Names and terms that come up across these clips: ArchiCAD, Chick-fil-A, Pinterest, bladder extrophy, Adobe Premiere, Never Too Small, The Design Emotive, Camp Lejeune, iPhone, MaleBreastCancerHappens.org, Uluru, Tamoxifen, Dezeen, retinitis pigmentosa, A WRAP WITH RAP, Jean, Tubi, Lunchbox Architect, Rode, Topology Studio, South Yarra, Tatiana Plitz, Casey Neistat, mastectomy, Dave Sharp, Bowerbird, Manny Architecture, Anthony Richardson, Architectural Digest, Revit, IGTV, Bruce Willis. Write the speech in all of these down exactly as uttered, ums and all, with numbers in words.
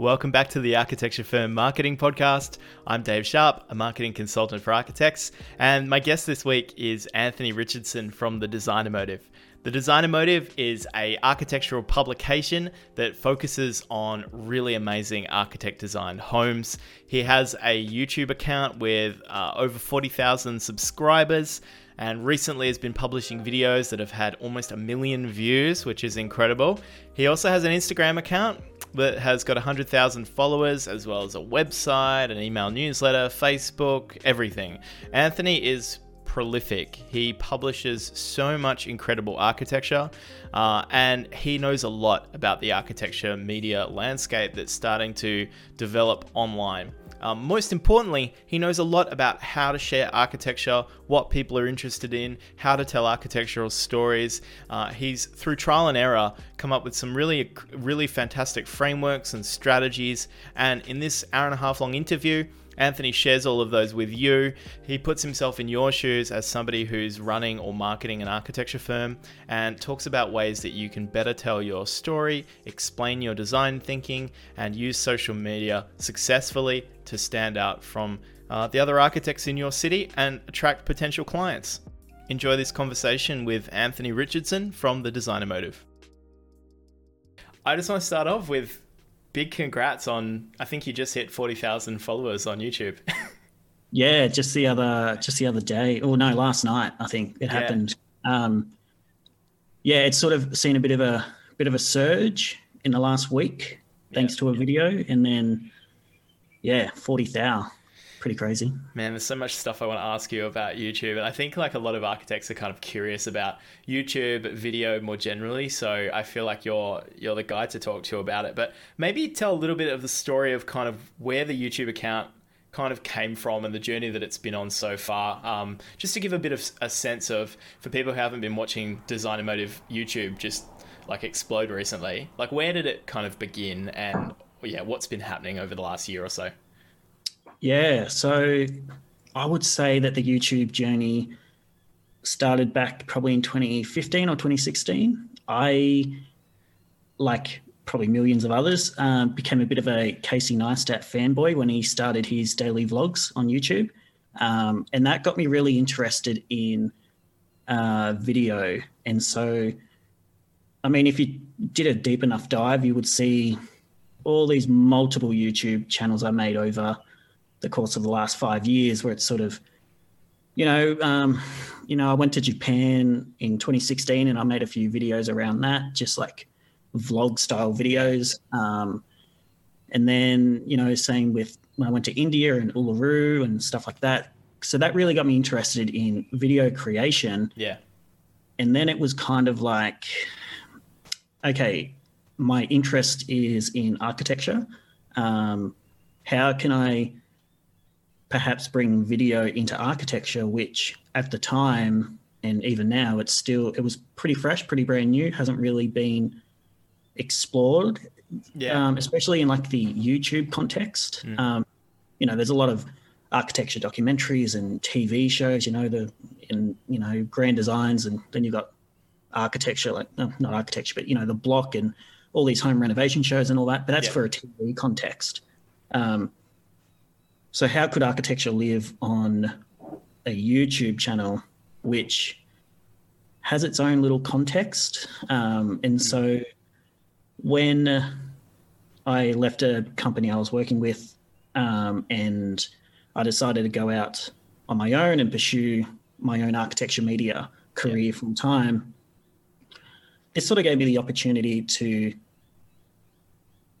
Welcome back to the Architecture Firm Marketing Podcast. I'm Dave Sharp, a marketing consultant for architects, and my guest this week is Anthony Richardson from The Design Emotive. The Design Emotive is an architectural publication that focuses on really amazing architect-designed homes. He has a YouTube account with uh, over forty thousand subscribers, and recently has been publishing videos that have had almost a million views, which is incredible. He also has an Instagram account that has got one hundred thousand followers, as well as a website, an email newsletter, Facebook, everything. Anthony is prolific. He publishes so much incredible architecture, uh, and he knows a lot about the architecture media landscape that's starting to develop online. Um, most importantly, he knows a lot about how to share architecture, what people are interested in, how to tell architectural stories. Uh, he's, through trial and error, come up with some really, really fantastic frameworks and strategies. And in this hour and a half long interview, Anthony shares all of those with you. He puts himself in your shoes as somebody who's running or marketing an architecture firm and talks about ways that you can better tell your story, explain your design thinking, and use social media successfully to stand out from uh, the other architects in your city and attract potential clients. Enjoy this conversation with Anthony Richardson from The Design Emotive. I just want to start off with big congrats on, I think you just hit forty thousand followers on YouTube. yeah, just the other just the other day. Or no, last night, I think it yeah. happened. Um, yeah, it's sort of seen a bit of a bit of a surge in the last week, yeah. thanks to a video. And then, yeah, forty thousand. Pretty crazy. Man, there's so much stuff I want to ask you about YouTube. And I think like a lot of architects are kind of curious about YouTube video more generally. So I feel like you're you're the guy to talk to about it. But maybe tell a little bit of the story of kind of where the YouTube account kind of came from and the journey that it's been on so far. Um, just to give a bit of a sense of, for people who haven't been watching Design Emotive YouTube just like explode recently, like where did it kind of begin and yeah, what's been happening over the last year or so? Yeah, so I would say that the YouTube journey started back probably in twenty fifteen or twenty sixteen. I, like probably millions of others, um, became a bit of a Casey Neistat fanboy when he started his daily vlogs on YouTube. Um, and that got me really interested in uh, video. And so, I mean, if you did a deep enough dive, you would see all these multiple YouTube channels I made over the course of the last five years where it's sort of, you know, um, you know, I went to Japan in twenty sixteen and I made a few videos around that, just like vlog style videos. Um, and then, you know, same with when I went to India and Uluru and stuff like that. So that really got me interested in video creation. Yeah. And then it was kind of like, okay, my interest is in architecture. Um, how can I perhaps bring video into architecture, which at the time and even now it's still, it was pretty fresh, pretty brand new, hasn't really been explored, yeah. um, especially in like the YouTube context. Mm. Um, you know, there's a lot of architecture documentaries and T V shows, you know, the, and, you know, Grand Designs, and then you've got architecture, like no, not architecture, but, you know, The Block and all these home renovation shows and all that, but that's yeah. for a T V context. Um, So how could architecture live on a YouTube channel, which has its own little context? Um, and so when I left a company I was working with um, and I decided to go out on my own and pursue my own architecture media career yeah. full time, this sort of gave me the opportunity to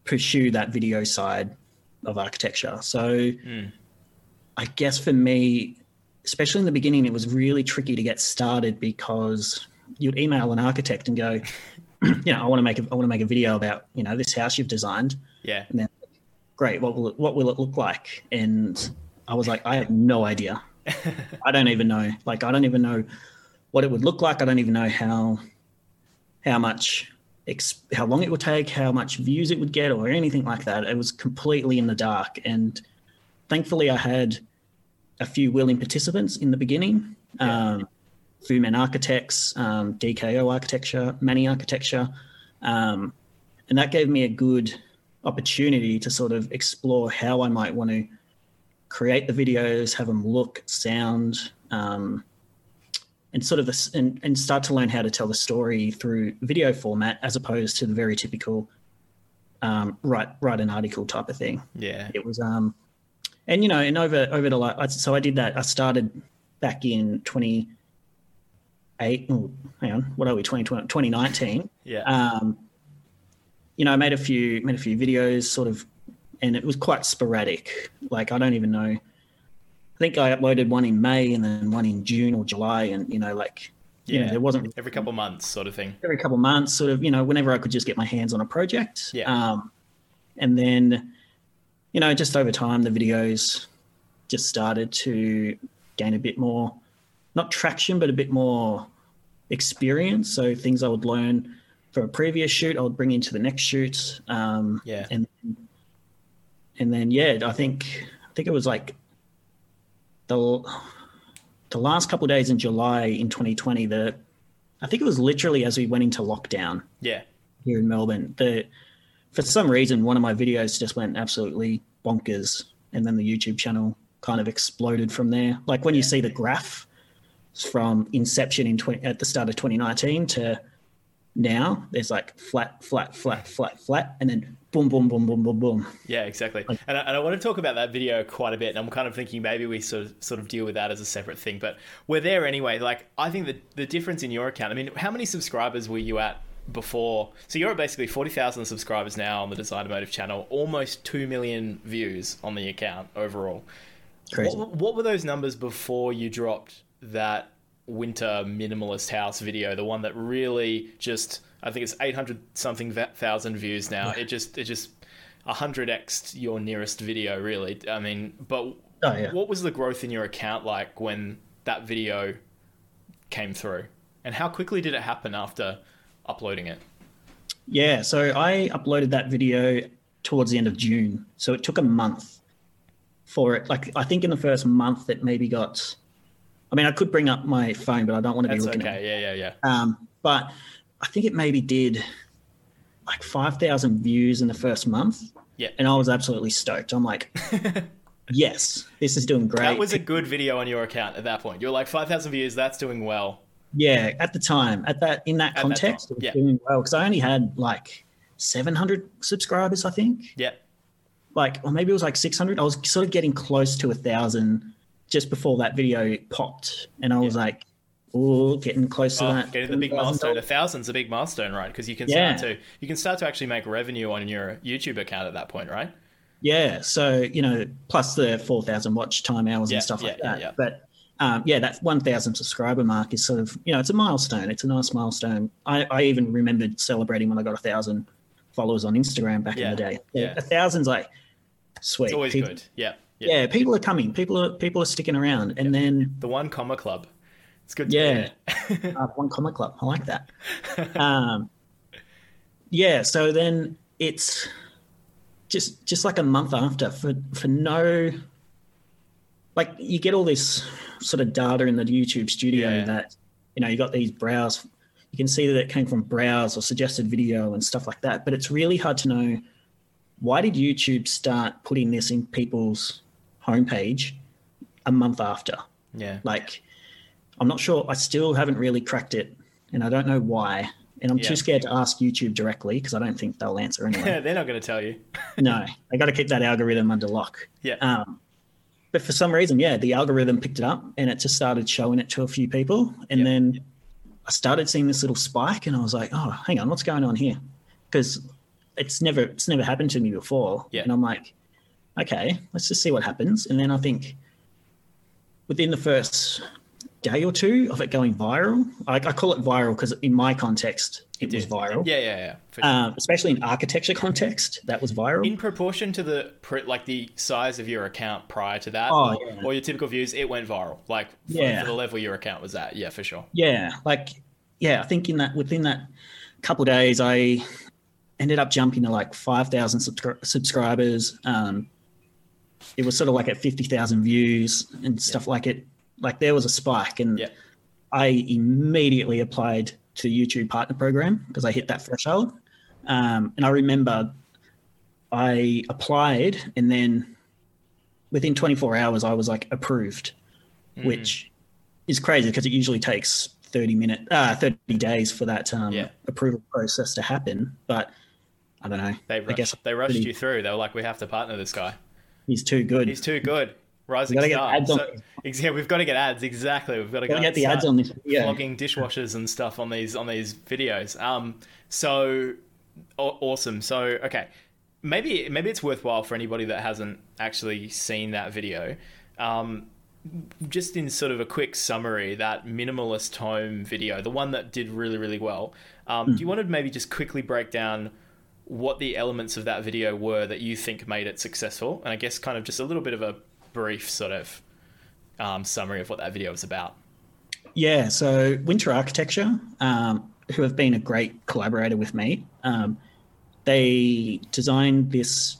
pursue that video side of architecture. So mm. I guess for me, especially in the beginning, it was really tricky to get started because you'd email an architect and go, you know, I want to make a, I want to make a video about, you know, this house you've designed. Yeah. And then great. What will it, what will it look like? And I was like, I have no idea. I don't even know. Like, I don't even know what it would look like. I don't even know how, how much how long it would take, how much views it would get or anything like that. It was completely in the dark. And thankfully I had a few willing participants in the beginning. Yeah. Um, Fumen Architects, um, D K O Architecture, Manny Architecture. Um, and that gave me a good opportunity to sort of explore how I might want to create the videos, have them look, sound, um, and sort of this, and, and start to learn how to tell the story through video format as opposed to the very typical um, write write an article type of thing. Yeah, it was um, and you know, and over over the like, so I did that. I started back in twenty. Eight, oh, hang on, what are we, twenty nineteen? Yeah. Um, you know, I made a few made a few videos sort of, and it was quite sporadic. Like, I don't even know. I think I uploaded one in May and then one in June or July, and, you know, like, yeah, you know, there wasn't... Every couple of months sort of thing. Every couple of months sort of, you know, whenever I could just get my hands on a project. Yeah. Um, and then, you know, just over time, the videos just started to gain a bit more, not traction, but a bit more experience. So things I would learn from a previous shoot, I would bring into the next shoot. Um, yeah. And, and then, yeah, I think, I think it was like the, the last couple of days in July in twenty twenty, the, I think it was literally as we went into lockdown. Yeah. Here in Melbourne, the, for some reason, one of my videos just went absolutely bonkers. And then the YouTube channel kind of exploded from there. Like when yeah. you see the graph, from inception in twenty at the start of twenty nineteen to now, there's like flat, flat, flat, flat, flat, and then boom, boom, boom, boom, boom, boom. Yeah, exactly. Like, and, I, and I want to talk about that video quite a bit. And I'm kind of thinking maybe we sort of sort of deal with that as a separate thing, but we're there anyway. Like, I think that the difference in your account, I mean, how many subscribers were you at before? So you're at basically forty thousand subscribers now on the Design Emotive channel, almost two million views on the account overall. Crazy. What, what were those numbers before you dropped that winter minimalist house video, the one that really just, I think it's eight hundred something thousand views now. Yeah. It just, it just one hundred x'd your nearest video, really. I mean, but oh, yeah. What was the growth in your account like when that video came through, and how quickly did it happen after uploading it? Yeah. So I uploaded that video towards the end of June. So it took a month for it. Like, I think in the first month it maybe got, I mean, I could bring up my phone, but I don't want to be That's looking okay. at it. Yeah, yeah, yeah. Um, but I think it maybe did like five thousand views in the first month. Yeah. And I was absolutely stoked. I'm like, yes, this is doing great. That was a good video on your account at that point. You're like, five thousand views, that's doing well. Yeah, at the time. at that In that at context, that it was yeah. doing well. Because I only had like seven hundred subscribers, I think. Yeah. Like, or maybe it was like six hundred. I was sort of getting close to one thousand just before that video popped, and I was yeah. like, "Oh, getting close to oh, that." Getting the big milestone. A thousand's a big milestone, right? Because you can yeah. start to you can start to actually make revenue on your YouTube account at that point, right? Yeah. So, you know, plus the four thousand watch time hours yeah, and stuff yeah, like yeah, that. Yeah. But um, yeah, that one thousand subscriber mark is sort of, you know, it's a milestone. It's a nice milestone. I, I even remembered celebrating when I got a thousand followers on Instagram back yeah, in the day. Yeah. A thousand's like sweet. It's always people, good. Yeah. Yeah. yeah, people are coming. People are people are sticking around, and yeah. then the one comma club. It's good. To yeah, uh, one comma club. I like that. Um, yeah. So then it's just just like a month after for for no, like, you get all this sort of data in the YouTube studio yeah. that, you know, you got these browse. You can see that it came from browse or suggested video and stuff like that. But it's really hard to know, why did YouTube start putting this in people's homepage a month after? Yeah. Like, I'm not sure. I still haven't really cracked it, and I don't know why. And I'm yeah. too scared to ask YouTube directly because I don't think they'll answer anyway. They're not going to tell you. No, I got to keep that algorithm under lock. Yeah. Um, but for some reason, yeah, the algorithm picked it up and it just started showing it to a few people. And yeah. then yeah. I started seeing this little spike, and I was like, oh, hang on, what's going on here? Because it's never it's never happened to me before. Yeah. And I'm like, okay, let's just see what happens. And then I think within the first day or two of it going viral, I, I call it viral because in my context, it, it was viral. Yeah, yeah, yeah. Um, especially in architecture context, that was viral. In proportion to the like the size of your account prior to that, oh, or, yeah. or your typical views, it went viral. Like yeah. for the level your account was at. Yeah, for sure. Yeah, like, yeah, I think in that within that couple of days, I ended up jumping to like five thousand subscri- subscribers. Um, it was sort of like at fifty thousand views and stuff yeah. like it. Like, there was a spike, and yeah. I immediately applied to the YouTube partner program because I hit that threshold. Um, and I remember I applied, and then within twenty-four hours, I was like approved, mm. which is crazy because it usually takes thirty minute, uh, thirty days for that um, yeah. approval process to happen. But I don't know. They rushed, I guess they rushed pretty, you through. They were like, we have to partner this guy. He's too good. He's too good. Rising we've star. Get ads so, on. We've got to get ads. Exactly. We've got to get the ads on this. Yeah. Vlogging dishwashers and stuff on these on these videos. Um. So awesome. So okay, maybe maybe it's worthwhile for anybody that hasn't actually seen that video. Um. Just in sort of a quick summary, that minimalist home video, the one that did really really well. Um. Mm. Do you want to maybe just quickly break down what the elements of that video were that you think made it successful? And I guess kind of just a little bit of a brief sort of um, summary of what that video was about. Yeah, so Winter Architecture, um, who have been a great collaborator with me, um, they designed this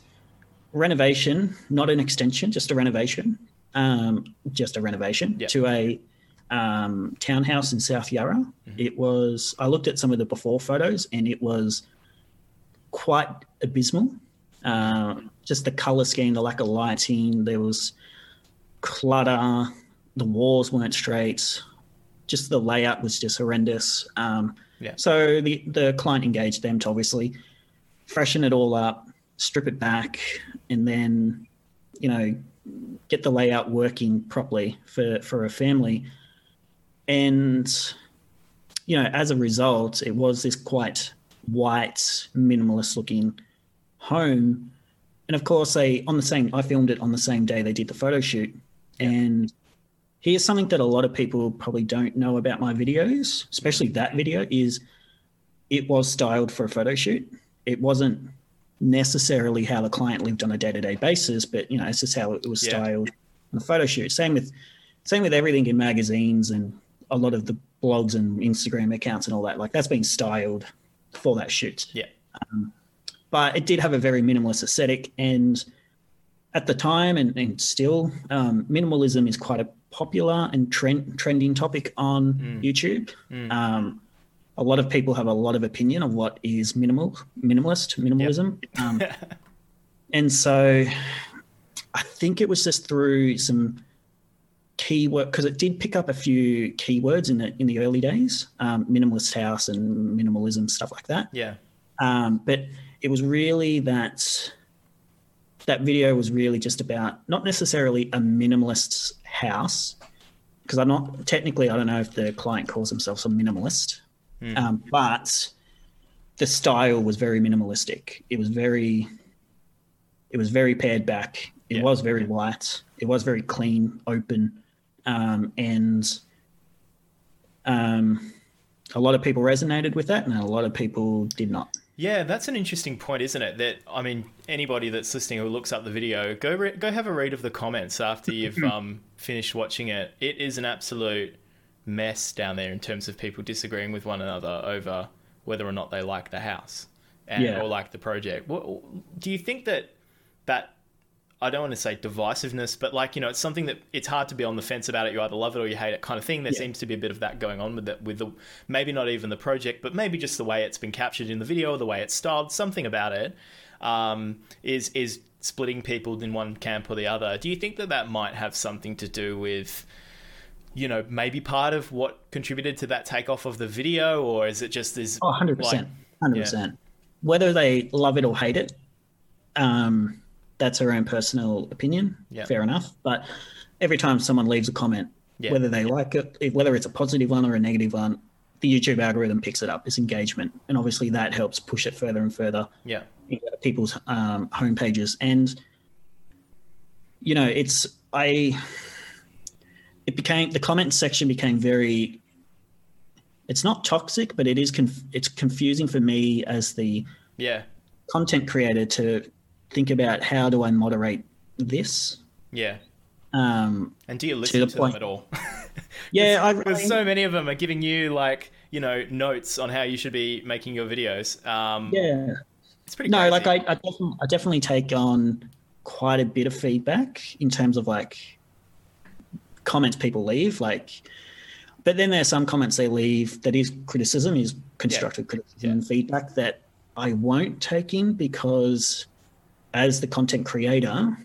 renovation, not an extension, just a renovation, um, just a renovation yep. to a um, townhouse in South Yarra. Mm-hmm. It was, I looked at some of the before photos and it was quite abysmal. Uh, just the color scheme, the lack of lighting, there was clutter, the walls weren't straight, just the layout was just horrendous. Um, yeah. So the, the client engaged them to obviously freshen it all up, strip it back, and then, you know, get the layout working properly for, for a family. And, you know, as a result, it was this quite white, minimalist looking home. And of course they on the same I filmed it on the same day they did the photo shoot. Yeah. And here's something that a lot of people probably don't know about my videos, especially that video, is it was styled for a photo shoot. It wasn't necessarily how the client lived on a day-to-day basis, but you know, it's just how it was styled yeah. on the photo shoot. Same with same with everything in magazines and a lot of the blogs and Instagram accounts and all that. Like that's been styled for that shoot. Yeah. Um, but it did have a very minimalist aesthetic, and at the time and, and still, um, minimalism is quite a popular and trend, trending topic on mm. YouTube. Mm. Um, a lot of people have a lot of opinion on what is minimal, minimalist, minimalism. Yep. Um, and so I think it was just through some keyword, because it did pick up a few keywords in the, in the early days, um, minimalist house and minimalism, stuff like that. Yeah. Um, but it was really that that video was really just about not necessarily a minimalist house, because I'm not technically I don't know if the client calls themselves a minimalist, mm. um, but the style was very minimalistic. It was very it was very pared back. It yeah. was very white. It was very clean, open, um, and um, a lot of people resonated with that, and a lot of people did not. Yeah, that's an interesting point, isn't it? That I mean, anybody that's listening who looks up the video, go re- go have a read of the comments after you've um, finished watching it. It is an absolute mess down there in terms of people disagreeing with one another over whether or not they like the house and yeah. or like the project. What, do you think that that I don't want to say divisiveness, but like you know, it's something that it's hard to be on the fence about it. You either love it or you hate it, kind of thing. There yeah. seems to be a bit of that going on with that, with the maybe not even the project, but maybe just the way it's been captured in the video or the way it's styled. Something about it um, is is splitting people in one camp or the other. Do you think that that might have something to do with, you know, maybe part of what contributed to that takeoff of the video, or is it just this? Oh, one hundred percent, like, one hundred percent. Yeah. Whether they love it or hate it. Um, That's her own personal opinion. Yep. Fair enough. But every time someone leaves a comment, yep. whether they yep. like it, whether it's a positive one or a negative one, the YouTube algorithm picks it up. It's engagement. And obviously that helps push it further and further yep. into people's um, homepages. And, you know, it's, I, it became, the comment section became very, it's not toxic, but it is, conf- it's confusing for me as the yeah. content creator to think about how do I moderate this? Yeah. Um, and do you listen to, the to them at all? yeah. Because so many of them are giving you like, you know, notes on how you should be making your videos. Um, yeah. It's pretty No, crazy. like I, I, definitely, I definitely take on quite a bit of feedback in terms of like comments people leave. Like, but then there are some comments they leave that is criticism, is constructive yeah. criticism yeah. and feedback that I won't take in because as the content creator,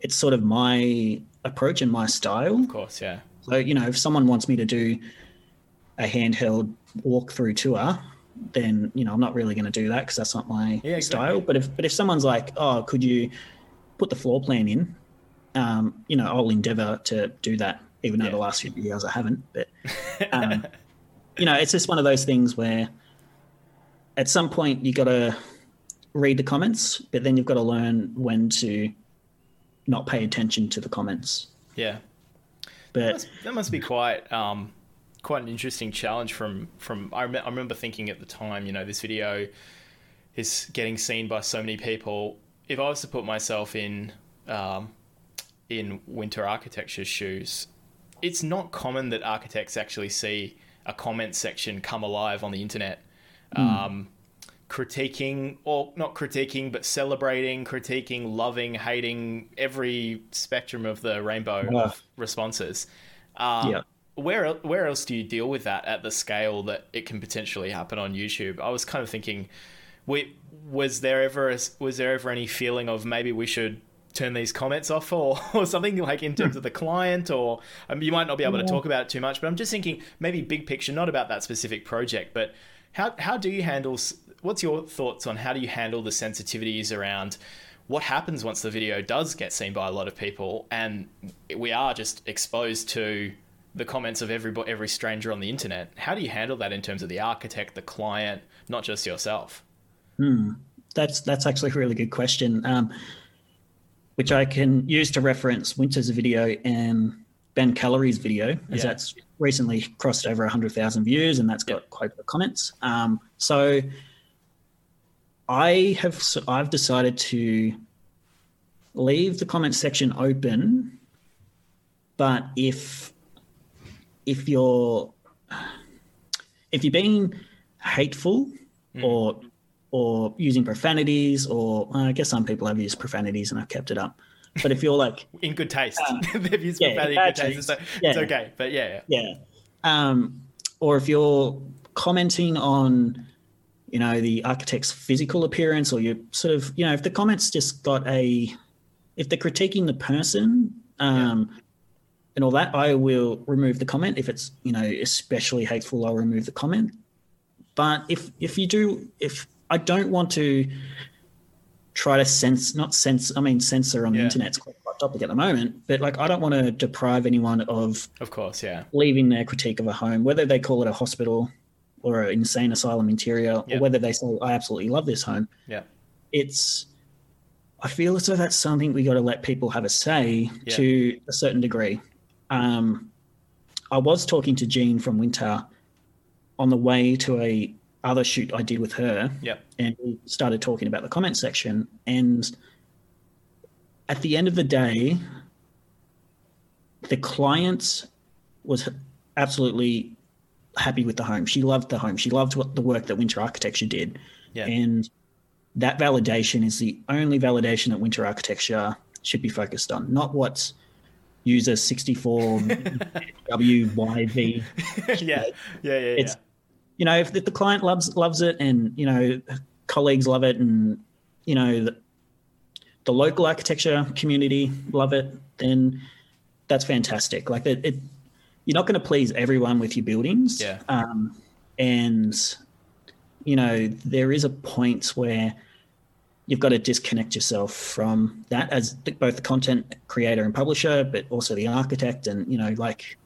it's sort of my approach and my style. Of course, yeah. So, you know, if someone wants me to do a handheld walkthrough tour, then, you know, I'm not really going to do that because that's not my yeah, exactly. style. But if but if someone's like, oh, could you put the floor plan in? Um, you know, I'll endeavour to do that, even though yeah. the last few years I haven't. But, um, you know, it's just one of those things where at some point you got to read the comments, but then you've got to learn when to not pay attention to the comments. Yeah. But that must, that must be quite um, quite an interesting challenge from, from I, rem- I remember thinking at the time, you know, this video is getting seen by so many people. If I was to put myself in um, in Winter Architecture shoes, it's not common that architects actually see a comment section come alive on the internet. Mm. Um, critiquing, or not critiquing, but celebrating, critiquing, loving, hating, every spectrum of the rainbow oh. of responses. Um, yeah. Where where else do you deal with that at the scale that it can potentially happen on YouTube? I was kind of thinking, we, was there ever was there ever any feeling of maybe we should turn these comments off or, or something, like in terms of the client, or um, you might not be able yeah. to talk about it too much, but I'm just thinking maybe big picture, not about that specific project, but how how do you handle, what's your thoughts on how do you handle the sensitivities around what happens once the video does get seen by a lot of people and we are just exposed to the comments of every, every stranger on the internet? How do you handle that in terms of the architect, the client, not just yourself? Hmm. That's, that's actually a really good question, um, which I can use to reference Winter's video and Ben Callery's video, as yeah. that's recently crossed over one hundred thousand views and that's got yeah. quite a lot of comments. Um, so I have I've decided to leave the comment section open, but if if you're if you're being hateful mm. or or using profanities, or well, I guess some people have used profanities and I've kept it up. But if you're like in good taste, um, they've used yeah, profanity in good taste, so yeah. it's okay. But yeah, yeah, yeah. Um, or if you're commenting on, you know, the architect's physical appearance, or you're sort of, you know, if the comments just got a, if they're critiquing the person um, yeah. and all that, I will remove the comment. If it's, you know, especially hateful, I'll remove the comment. But if if you do, if I don't want to. Try to sense, not sense, I mean, censor on yeah. the internet's quite a topic at the moment, but like, I don't want to deprive anyone of, of course, yeah, leaving their critique of a home, whether they call it a hospital or an insane asylum interior, yeah. or whether they say, I absolutely love this home. Yeah. It's, I feel as though that's something we got to let people have a say yeah. to a certain degree. Um, I was talking to Jean from Winter on the way to a, other shoot I did with her, yep. and we started talking about the comment section. And at the end of the day, the client was absolutely happy with the home. She loved the home. She loved what the work that Winter Architecture did. Yep. And that validation is the only validation that Winter Architecture should be focused on, not what's user sixty-four W Y V. yeah. yeah, yeah, yeah. It's, you know, if the client loves loves it and, you know, colleagues love it and, you know, the, the local architecture community love it, then that's fantastic. Like, it, it you're not going to please everyone with your buildings. Yeah. Um, and, you know, there is a point where you've got to disconnect yourself from that as both the content creator and publisher, but also the architect. And, you know, like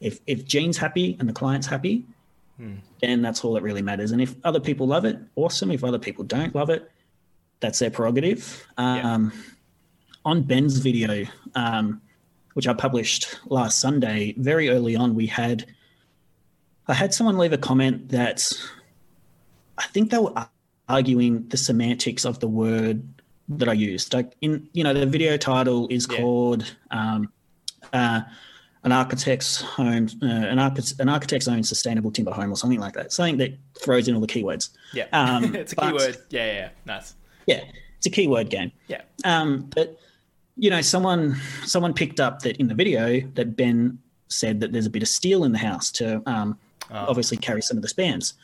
if, if Gene's happy and the client's happy, Hmm. and that's all that really matters. And if other people love it, awesome. If other people don't love it, that's their prerogative. Um, yeah. On Ben's video, um, which I published last Sunday, very early on, we had, I had someone leave a comment that I think they were arguing the semantics of the word that I used. Like, in, you know, the video title is yeah. called, um, uh, an architect's home, uh, an, arch- an architect's own sustainable timber home, or something like that. Something that throws in all the keywords. Yeah, um, it's a but, keyword. Yeah, yeah, yeah, nice. Yeah, it's a keyword game. Yeah, um, but you know, someone someone picked up that in the video that Ben said that there's a bit of steel in the house to um, oh. obviously carry some of the spans,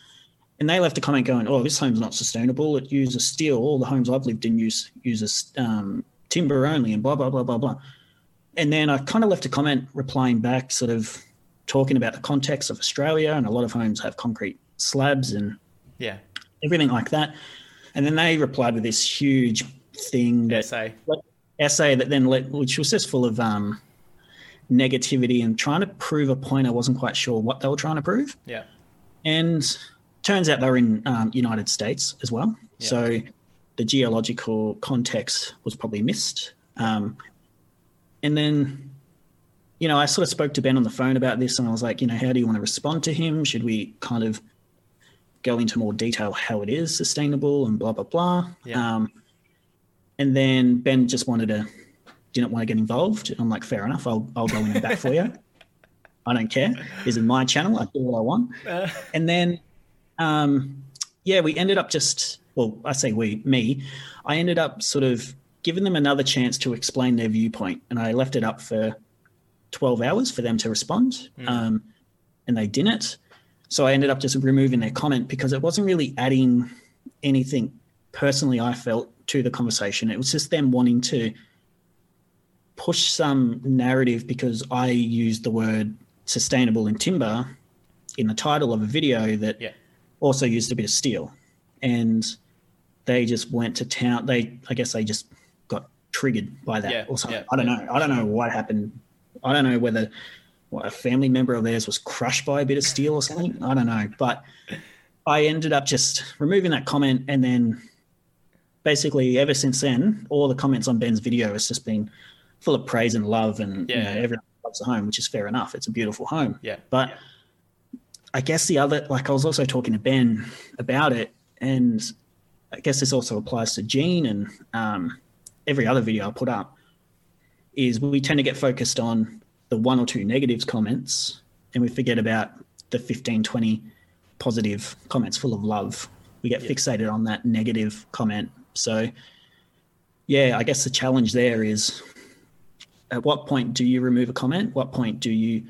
And they left a comment going, oh, this home's not sustainable. It uses steel. All the homes I've lived in use uses um, timber only and blah, blah, blah, blah, blah. And then I kind of left a comment replying back, sort of talking about the context of Australia, and a lot of homes have concrete slabs and yeah, everything like that. And then they replied with this huge thing, that essay, essay that then let, which was just full of um, negativity and trying to prove a point. I wasn't quite sure what they were trying to prove. Yeah, and turns out they were in um, United States as well. Yeah. So the geological context was probably missed. Um, and then, you know, I sort of spoke to Ben on the phone about this, and I was like, you know, how do you want to respond to him? Should we kind of go into more detail how it is sustainable and blah, blah, blah. Yeah. Um, and then Ben just wanted to, didn't want to get involved. And I'm like, fair enough. I'll I'll go in and back for you. I don't care. This is my channel. I do what I want. Uh. And then, um, yeah, we ended up just, well, I say we, me, I ended up sort of giving them another chance to explain their viewpoint. And I left it up for twelve hours for them to respond. Mm. Um, and they didn't. So I ended up just removing their comment because it wasn't really adding anything personally, I felt, to the conversation. It was just them wanting to push some narrative because I used the word sustainable in timber in the title of a video that yeah. also used a bit of steel. And they just went to town. They, I guess they just got triggered by that yeah, or something. Yeah, I don't yeah. know. I don't know what happened. I don't know whether... What, a family member of theirs was crushed by a bit of steel or something. I don't know. But I ended up just removing that comment. And then basically ever since then, all the comments on Ben's video has just been full of praise and love. And yeah, you know, yeah. everyone loves the home, which is fair enough. It's a beautiful home. Yeah. But yeah. I guess the other, like I was also talking to Ben about it. And I guess this also applies to Jean and um, every other video I put up, is we tend to get focused on the one or two negatives comments, and we forget about the fifteen, twenty positive comments full of love. We get yeah. fixated on that negative comment. So yeah, I guess the challenge there is, at what point do you remove a comment? What point do you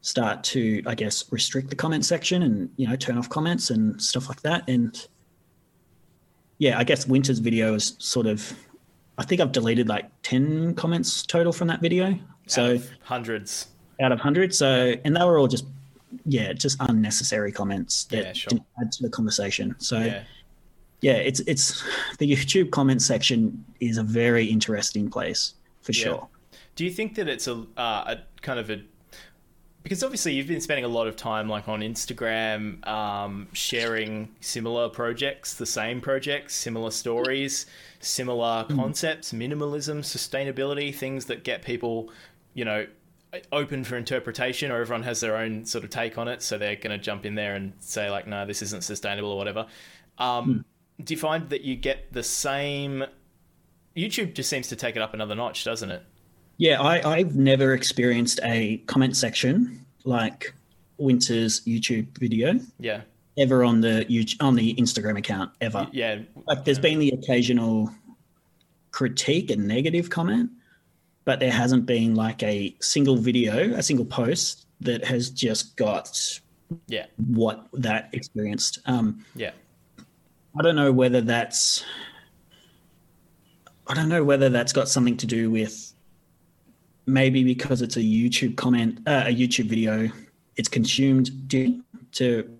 start to, I guess, restrict the comment section and, you know, turn off comments and stuff like that? And yeah, I guess Winter's video is sort of, I think I've deleted like ten comments total from that video. So out of hundreds out of hundreds. So, and they were all just, yeah, just unnecessary comments that yeah, sure. didn't add to the conversation. So yeah. yeah, it's, it's the YouTube comment section is a very interesting place for yeah. sure. Do you think that it's a, uh, a kind of a, because obviously you've been spending a lot of time like on Instagram, um, sharing similar projects, the same projects, similar stories, similar mm. concepts, minimalism, sustainability, things that get people, you know, open for interpretation, or everyone has their own sort of take on it. So they're going to jump in there and say like, no, this isn't sustainable or whatever. Um, mm. Do you find that you get the same, YouTube just seems to take it up another notch, doesn't it? Yeah. I, I've never experienced a comment section like Winter's YouTube video. Yeah. Ever on the YouTube, on the Instagram account ever. Yeah. Like there's been the occasional critique and negative comment, but there hasn't been like a single video, a single post that has just got yeah what that experienced. Um, yeah, I don't know whether that's I don't know whether that's got something to do with maybe because it's a YouTube comment, uh, a YouTube video, it's consumed due to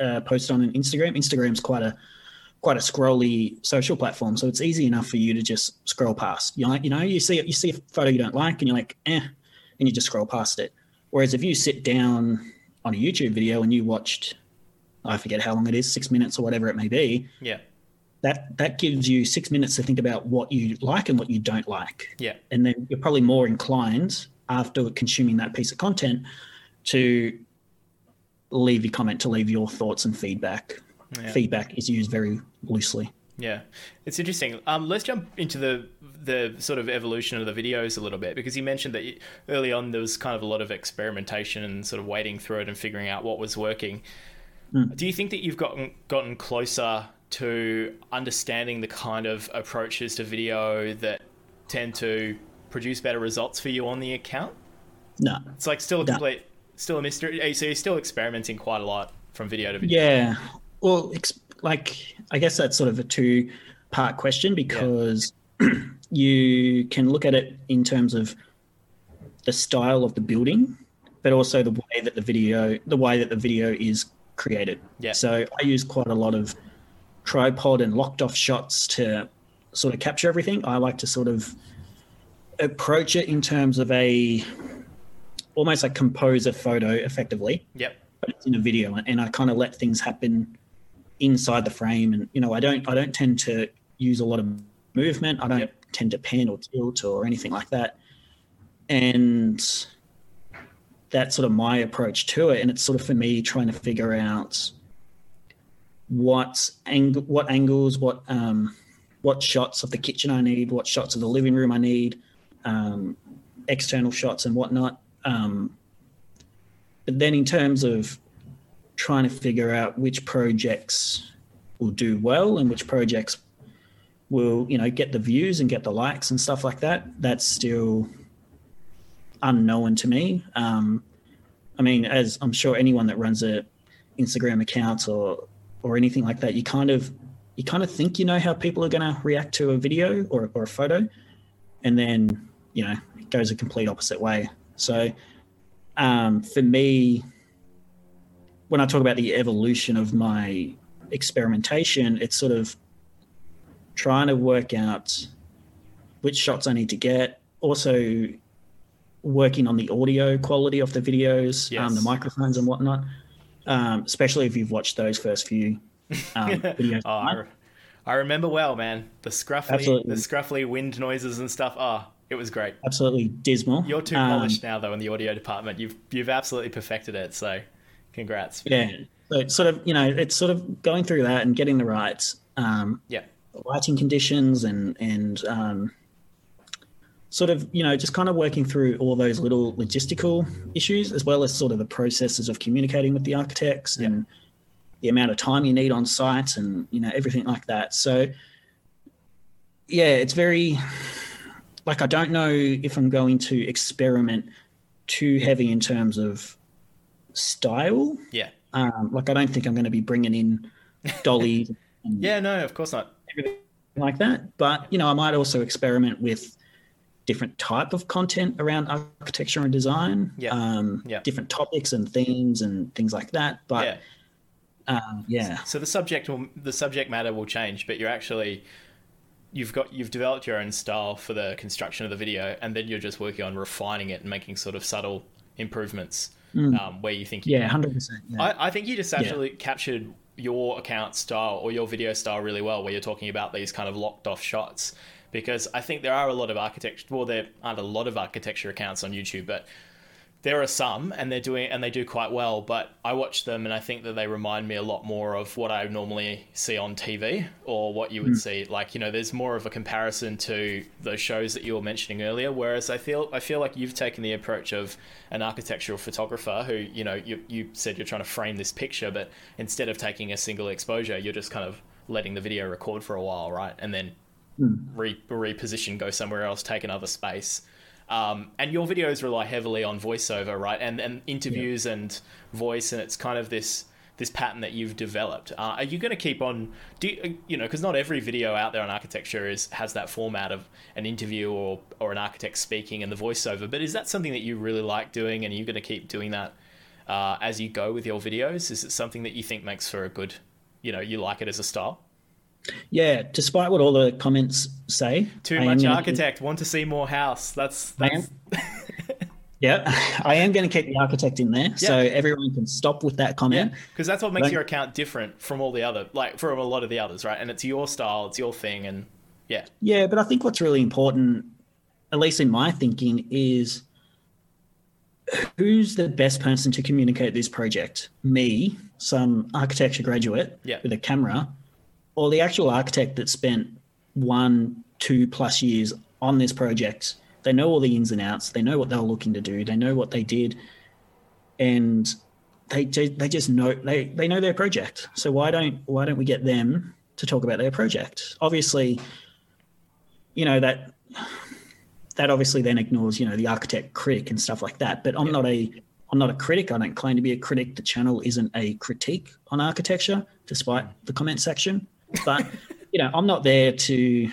uh, post on an Instagram. Instagram's quite a quite a scrolly social platform, so it's easy enough for you to just scroll past. You know, you know, you see you see a photo you don't like, and you're like, eh, and you just scroll past it. Whereas if you sit down on a YouTube video and you watched, I forget how long it is, six minutes or whatever it may be, yeah, that that gives you six minutes to think about what you like and what you don't like. Yeah, and then you're probably more inclined after consuming that piece of content to leave your comment, to leave your thoughts and feedback. Yeah. Feedback is used very loosely. Yeah, it's interesting. Um, let's jump into the the sort of evolution of the videos a little bit, because you mentioned that you, early on there was kind of a lot of experimentation and sort of wading through it and figuring out what was working. Mm. Do you think that you've gotten gotten closer to understanding the kind of approaches to video that tend to produce better results for you on the account? No. It's like still a complete, no. still a mystery. So you're still experimenting quite a lot from video to video. Yeah. Well, it's like, I guess that's sort of a two-part question, because yeah. you can look at it in terms of the style of the building, but also the way that the video, the way that the video is created. Yeah. So I use quite a lot of tripod and locked off shots to sort of capture everything. I like to sort of approach it in terms of a almost like compose a photo effectively. Yep. But it's in a video, and I kind of let things happen inside the frame. And, you know, I don't, I don't tend to use a lot of movement. I don't yep. tend to pan or tilt or anything like that. And that's sort of my approach to it. And it's sort of, for me, trying to figure out what angle, what angles, what, um, what shots of the kitchen I need, what shots of the living room I need, um, external shots and whatnot. Um, but then in terms of trying to figure out which projects will do well and which projects will, you know, get the views and get the likes and stuff like that, that's still unknown to me. Um, I mean, as I'm sure anyone that runs a Instagram account or or anything like that, you kind of you kind of think you know how people are going to react to a video or or a photo, and then, you know, it goes a complete opposite way. So um, for me, when I talk about the evolution of my experimentation, it's sort of trying to work out which shots I need to get. Also, working on the audio quality of the videos, yes. um, the microphones and whatnot, um, especially if you've watched those first few um, videos. oh, I, re- I remember well, man. The scruffy, Absolutely. the scruffy wind noises and stuff. Oh, it was great. Absolutely dismal. You're too polished um, now, though, in the audio department. You've you've absolutely perfected it. So, congrats. Yeah. So it's sort of, you know, it's sort of going through that and getting the right um, yeah. lighting conditions and and um, sort of, you know, just kind of working through all those little logistical issues, as well as sort of the processes of communicating with the architects yeah. and the amount of time you need on site and, you know, everything like that. So, yeah, it's very... Like, I don't know if I'm going to experiment too heavy in terms of style. Yeah. Um, like, I don't think I'm going to be bringing in dollies. and yeah, no, of course not. Everything like that. But, you know, I might also experiment with different type of content around architecture and design. Yeah. Um, yeah. Different topics and themes and things like that. But, yeah. Um, yeah. So the subject will, the subject matter will change, but you're actually... You've got you've developed your own style for the construction of the video, and then you're just working on refining it and making sort of subtle improvements mm. um, where you think you yeah, hundred percent. Yeah. I, I think you just actually yeah. captured your account style or your video style really well, where you're talking about these kind of locked off shots, because I think there are a lot of architecture. Well, there aren't a lot of architecture accounts on YouTube, but there are some, and they're doing and they do quite well. But I watch them, and I think that they remind me a lot more of what I normally see on T V or what you would mm. see. Like, you know, there's more of a comparison to those shows that you were mentioning earlier. Whereas I feel I feel like you've taken the approach of an architectural photographer who, you know, you you said you're trying to frame this picture, but instead of taking a single exposure, you're just kind of letting the video record for a while, right, and then mm. re, reposition, go somewhere else, take another space. Um, and your videos rely heavily on voiceover, right? And and interviews yeah. and voice, and it's kind of this this pattern that you've developed. Uh, are you going to keep on? Do you, you know? Because not every video out there on architecture is has that format of an interview or or an architect speaking and the voiceover. But is that something that you really like doing? And are you going to keep doing that uh, as you go with your videos? Is it something that you think makes for a good, you know, you like it as a style? Yeah, despite what all the comments say. Too much architect, want to see more house. That's that's yeah. I am going to keep the architect in there, yeah. so everyone can stop with that comment. Because yeah, that's what makes but, your account different from all the other, like from a lot of the others, right? And it's your style, it's your thing, and yeah. Yeah, but I think what's really important, at least in my thinking, is who's the best person to communicate this project? Me, some architecture graduate yeah. with a camera, or the actual architect that spent one, two plus years on this project. They know all the ins and outs. They know what they were looking to do. They know what they did. And they they just know, they, they know their project. So why don't, why don't we get them to talk about their project? Obviously, you know, that, that obviously then ignores, you know, the architect critic and stuff like that, but I'm yeah. not a I'm not a critic. I don't claim to be a critic. The channel isn't a critique on architecture, despite the comment section. But, you know, I'm not there to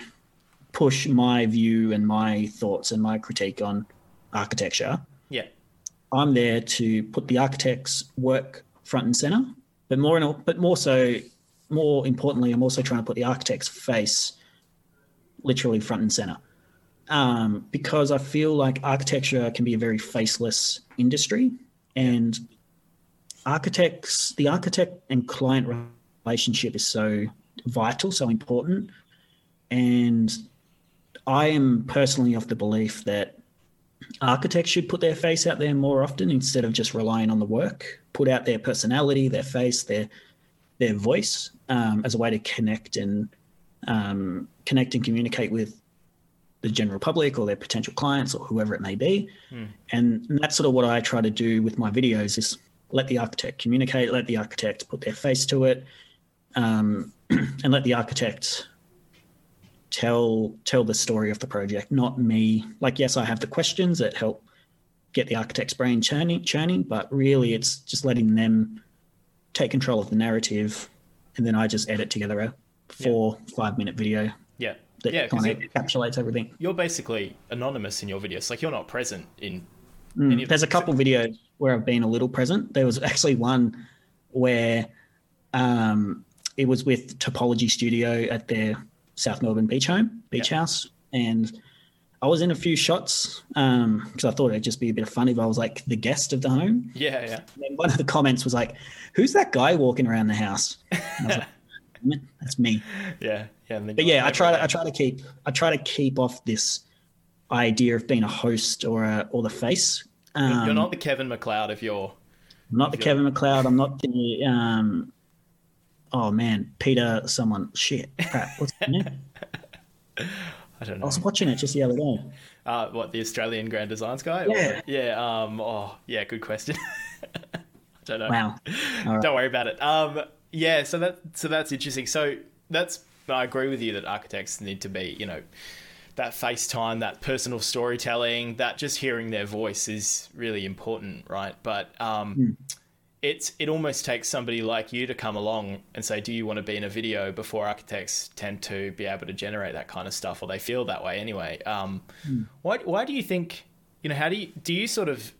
push my view and my thoughts and my critique on architecture. Yeah. I'm there to put the architect's work front and center, but more in, but more so, more importantly, I'm also trying to put the architect's face literally front and center. Um, because I feel like architecture can be a very faceless industry, and architects, the architect and client relationship is so vital, so important. And I am personally of the belief that architects should put their face out there more often instead of just relying on the work, put out their personality, their face, their, their voice, um, as a way to connect and, um, connect and communicate with the general public or their potential clients or whoever it may be. Mm. And that's sort of what I try to do with my videos, is let the architect communicate, let the architect put their face to it, um, and let the architect tell tell the story of the project, not me. Like, yes, I have the questions that help get the architect's brain churning, churning, but really it's just letting them take control of the narrative, and then I just edit together a four, yeah. five-minute video. Yeah. That yeah, kind of encapsulates everything. You're basically anonymous in your videos. Like, you're not present in mm, any of There's a couple videos where I've been a little present. There was actually one where um, it was with Topology Studio at their South Melbourne beach home, beach yeah. house. And I was in a few shots because um, I thought it'd just be a bit of fun if I was like the guest of the home. Yeah, yeah. And then one of the comments was like, "Who's that guy walking around the house?" And I was like, that's me. Yeah, yeah. And but yeah, I try to I try to keep I try to keep off this idea of being a host or a, or the face. Um, you're not the Kevin MacLeod if you're. I'm not the you're... Kevin MacLeod. I'm not the. Um, oh man, Peter, someone shit. Crap, what's his name? I don't know. I was watching it just the other day. Uh, what, the Australian Grand Designs guy? Yeah. Or, yeah. Um. Oh, yeah. Good question. I don't know. Wow. All right. Don't worry about it. Um. Yeah, so that so that's interesting. So that's I agree with you that architects need to be, you know, that face time, that personal storytelling, that just hearing their voice is really important, right? But um, mm. it's it almost takes somebody like you to come along and say, "Do you want to be in a video?" Before architects tend to be able to generate that kind of stuff, or they feel that way anyway. Um, mm. Why why do you think, you know, how do you do you sort of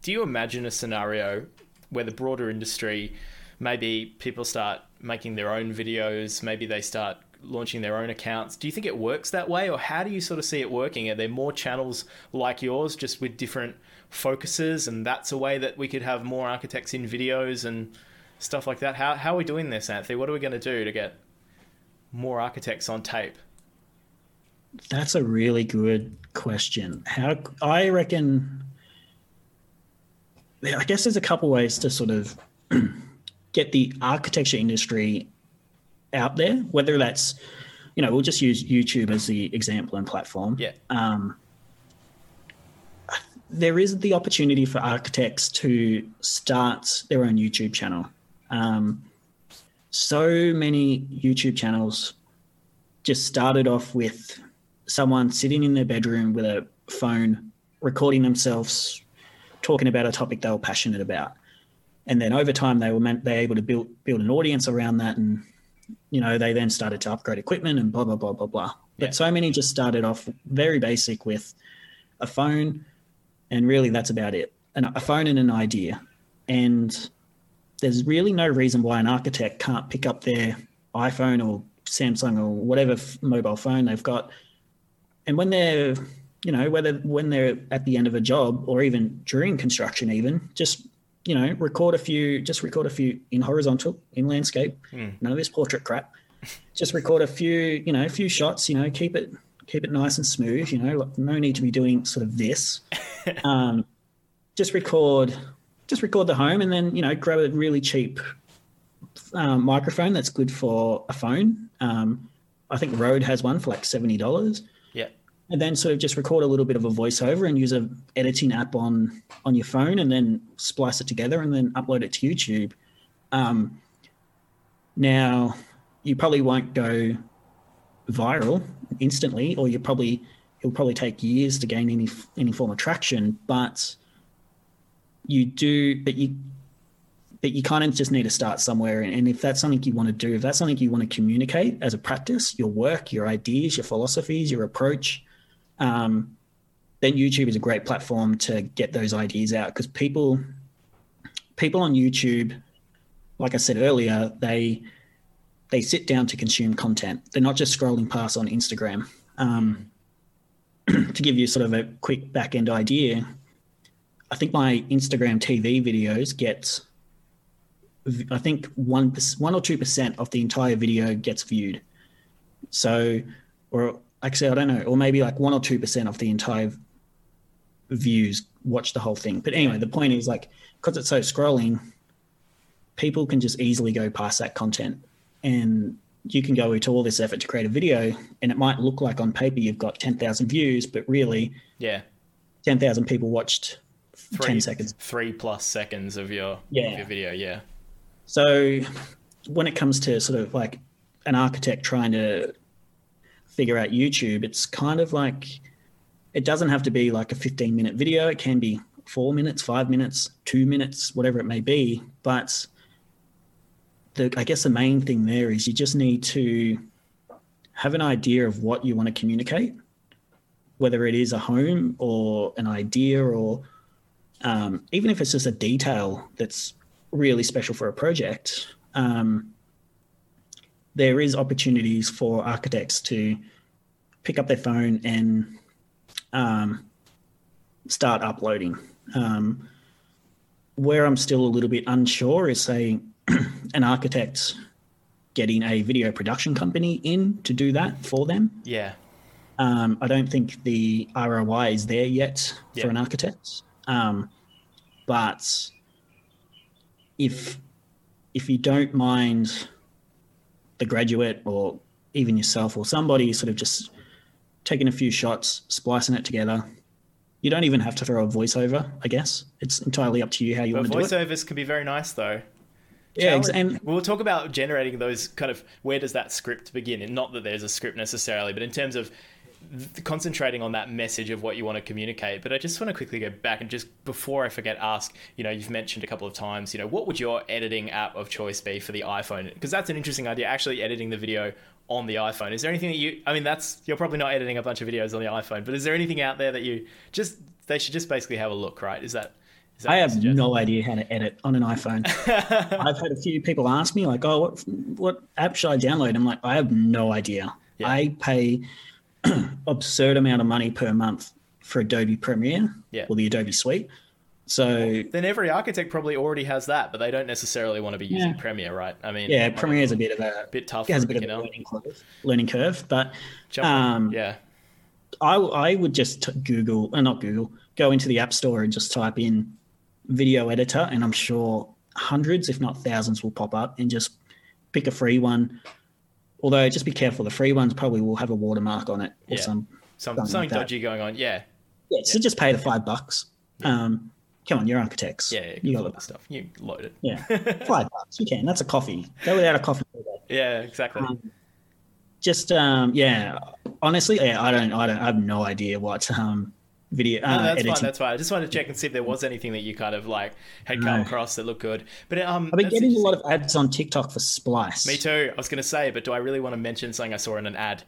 do you imagine a scenario where the broader industry, maybe people start making their own videos, maybe they start launching their own accounts. Do you think it works that way, or how do you sort of see it working? Are there more channels like yours, just with different focuses, and that's a way that we could have more architects in videos and stuff like that? How how are we doing this, Anthony? What are we going to do to get more architects on tape? That's a really good question. How I reckon, I guess there's a couple ways to sort of get the architecture industry out there, whether that's, you know, we'll just use YouTube as the example and platform. Yeah. Um, there is the opportunity for architects to start their own YouTube channel. Um, so many YouTube channels just started off with someone sitting in their bedroom with a phone, recording themselves, talking about a topic they were passionate about. And then over time, they were meant, they were able to build build an audience around that, and you know they then started to upgrade equipment and blah blah blah blah blah. Yeah. But so many just started off very basic with a phone, and really that's about it. And a phone and an idea, and there's really no reason why an architect can't pick up their iPhone or Samsung or whatever mobile phone they've got, and when they're you know whether when they're at the end of a job or even during construction, even just you know, record a few, just record a few in horizontal, in landscape, mm. none of this portrait crap. Just record a few, you know, a few shots, you know, keep it, keep it nice and smooth, you know, like no need to be doing sort of this. um, just record, just record the home, and then, you know, grab a really cheap um, microphone that's good for a phone. Um, I think Rode has one for like seventy dollars. Yeah. And then sort of just record a little bit of a voiceover and use a editing app on, on your phone, and then splice it together and then upload it to YouTube. Um, now, you probably won't go viral instantly, or you probably it'll probably take years to gain any any form of traction. But you do, but you, but you kind of just need to start somewhere. And if that's something you want to do, if that's something you want to communicate as a practice, your work, your ideas, your philosophies, your approach, um, then YouTube is a great platform to get those ideas out, because people, people on YouTube, like I said earlier, they, they sit down to consume content. They're not just scrolling past on Instagram. Um, to give you sort of a quick back end idea, I think my Instagram T V videos get, I think one, one or two percent of the entire video gets viewed. So, or actually, I don't know, or maybe like one or two percent of the entire views watch the whole thing. But anyway, the point is, like, because it's so scrolling, people can just easily go past that content, and you can go into all this effort to create a video, and it might look like on paper you've got ten thousand views, but really, yeah, ten thousand people watched three, ten seconds. Three plus seconds of your, yeah. of your video, yeah. So when it comes to sort of like an architect trying to figure out YouTube, it's kind of like, it doesn't have to be like a fifteen minute video. It can be four minutes, five minutes, two minutes, whatever it may be. But the, I guess the main thing there is you just need to have an idea of what you want to communicate, whether it is a home or an idea, or um, even if it's just a detail that's really special for a project. Um, there is opportunities for architects to pick up their phone and um, start uploading. Um, where I'm still a little bit unsure is, say, an architect getting a video production company in to do that for them. Yeah. Um, I don't think the R O I is there yet yeah. for an architect. Um, but if, if you don't mind the graduate or even yourself or somebody sort of just taking a few shots, splicing it together, you don't even have to throw a voiceover, I guess. It's entirely up to you how you but want to do it. Voiceovers can be very nice though. Yeah, and we'll talk about generating those kind of, where does that script begin? And not that there's a script necessarily, but in terms of concentrating on that message of what you want to communicate. But I just want to quickly go back and just before I forget, ask, you know, you've mentioned a couple of times, you know, what would your editing app of choice be for the iPhone? Because that's an interesting idea, actually editing the video on the iPhone. Is there anything that you, I mean, that's, you're probably not editing a bunch of videos on the iPhone, but is there anything out there that you just, they should just basically have a look, right? Is that... I have no idea how to edit on an iPhone. I've had a few people ask me like, oh, what, what app should I download? I'm like, I have no idea. Yeah. I pay absurd amount of money per month for Adobe Premiere yeah. or the Adobe Suite. So then every architect probably already has that, but they don't necessarily want to be using yeah. Premiere, right? I mean, yeah, Premiere is a bit of a bit tough. It has a bit of a learning curve, learning curve, but um, yeah, I, I would just Google, uh, not Google, go into the App Store and just type in video editor, and I'm sure hundreds, if not thousands, will pop up, and just pick a free one. Although just be careful, the free ones probably will have a watermark on it or yeah. some, some something, something like dodgy that. going on. Yeah. Yeah. So yeah. just pay the five bucks. Yeah. Um, come on, you're architects. Yeah, yeah you got all that stuff. You load it. Yeah, five bucks. You can. That's a coffee. Go without a coffee. Yeah, exactly. Um, just um, yeah. Honestly, yeah, I don't, I don't, I have no idea what um. video uh, no, that's editing. fine that's fine I just wanted to check and see if there was anything that you kind of like had come no. across that looked good. But um I've been getting a lot of ads on TikTok for Splice. Me too. I was going to say, but do I really want to mention something I saw in an ad?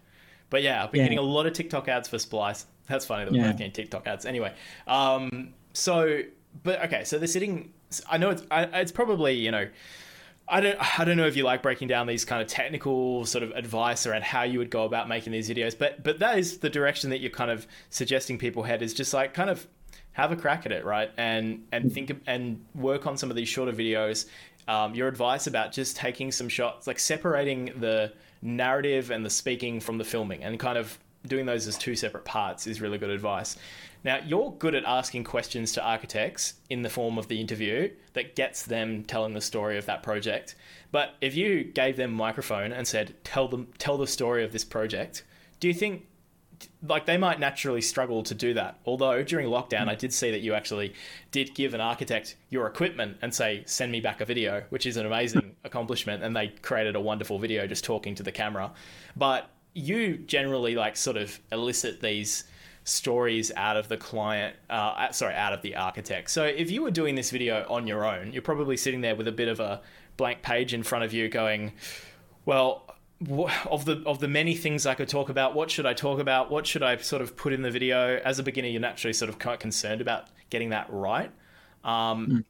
But yeah, I've been yeah. getting a lot of TikTok ads for Splice. That's funny that we're yeah. both getting TikTok ads anyway. Um so but okay, so they're sitting, I know it's I, it's probably, you know, I don't I don't know if you like breaking down these kind of technical sort of advice around how you would go about making these videos, but but that is the direction that you're kind of suggesting people head, is just like kind of have a crack at it, right? And and think of, and work on some of these shorter videos. Um, your advice about just taking some shots, like separating the narrative and the speaking from the filming and kind of doing those as two separate parts is really good advice. Now, you're good at asking questions to architects in the form of the interview that gets them telling the story of that project. But if you gave them a microphone and said, tell them, tell the story of this project, do you think like they might naturally struggle to do that? Although during lockdown, I did see that you actually did give an architect your equipment and say, send me back a video, which is an amazing accomplishment. And they created a wonderful video just talking to the camera. But you generally like sort of elicit these stories out of the client, uh, sorry, out of the architect. So if you were doing this video on your own, you're probably sitting there with a bit of a blank page in front of you going, well, of the of the many things I could talk about, what should I talk about? What should I sort of put in the video? As a beginner, you're naturally sort of quite concerned about getting that right. Um, mm.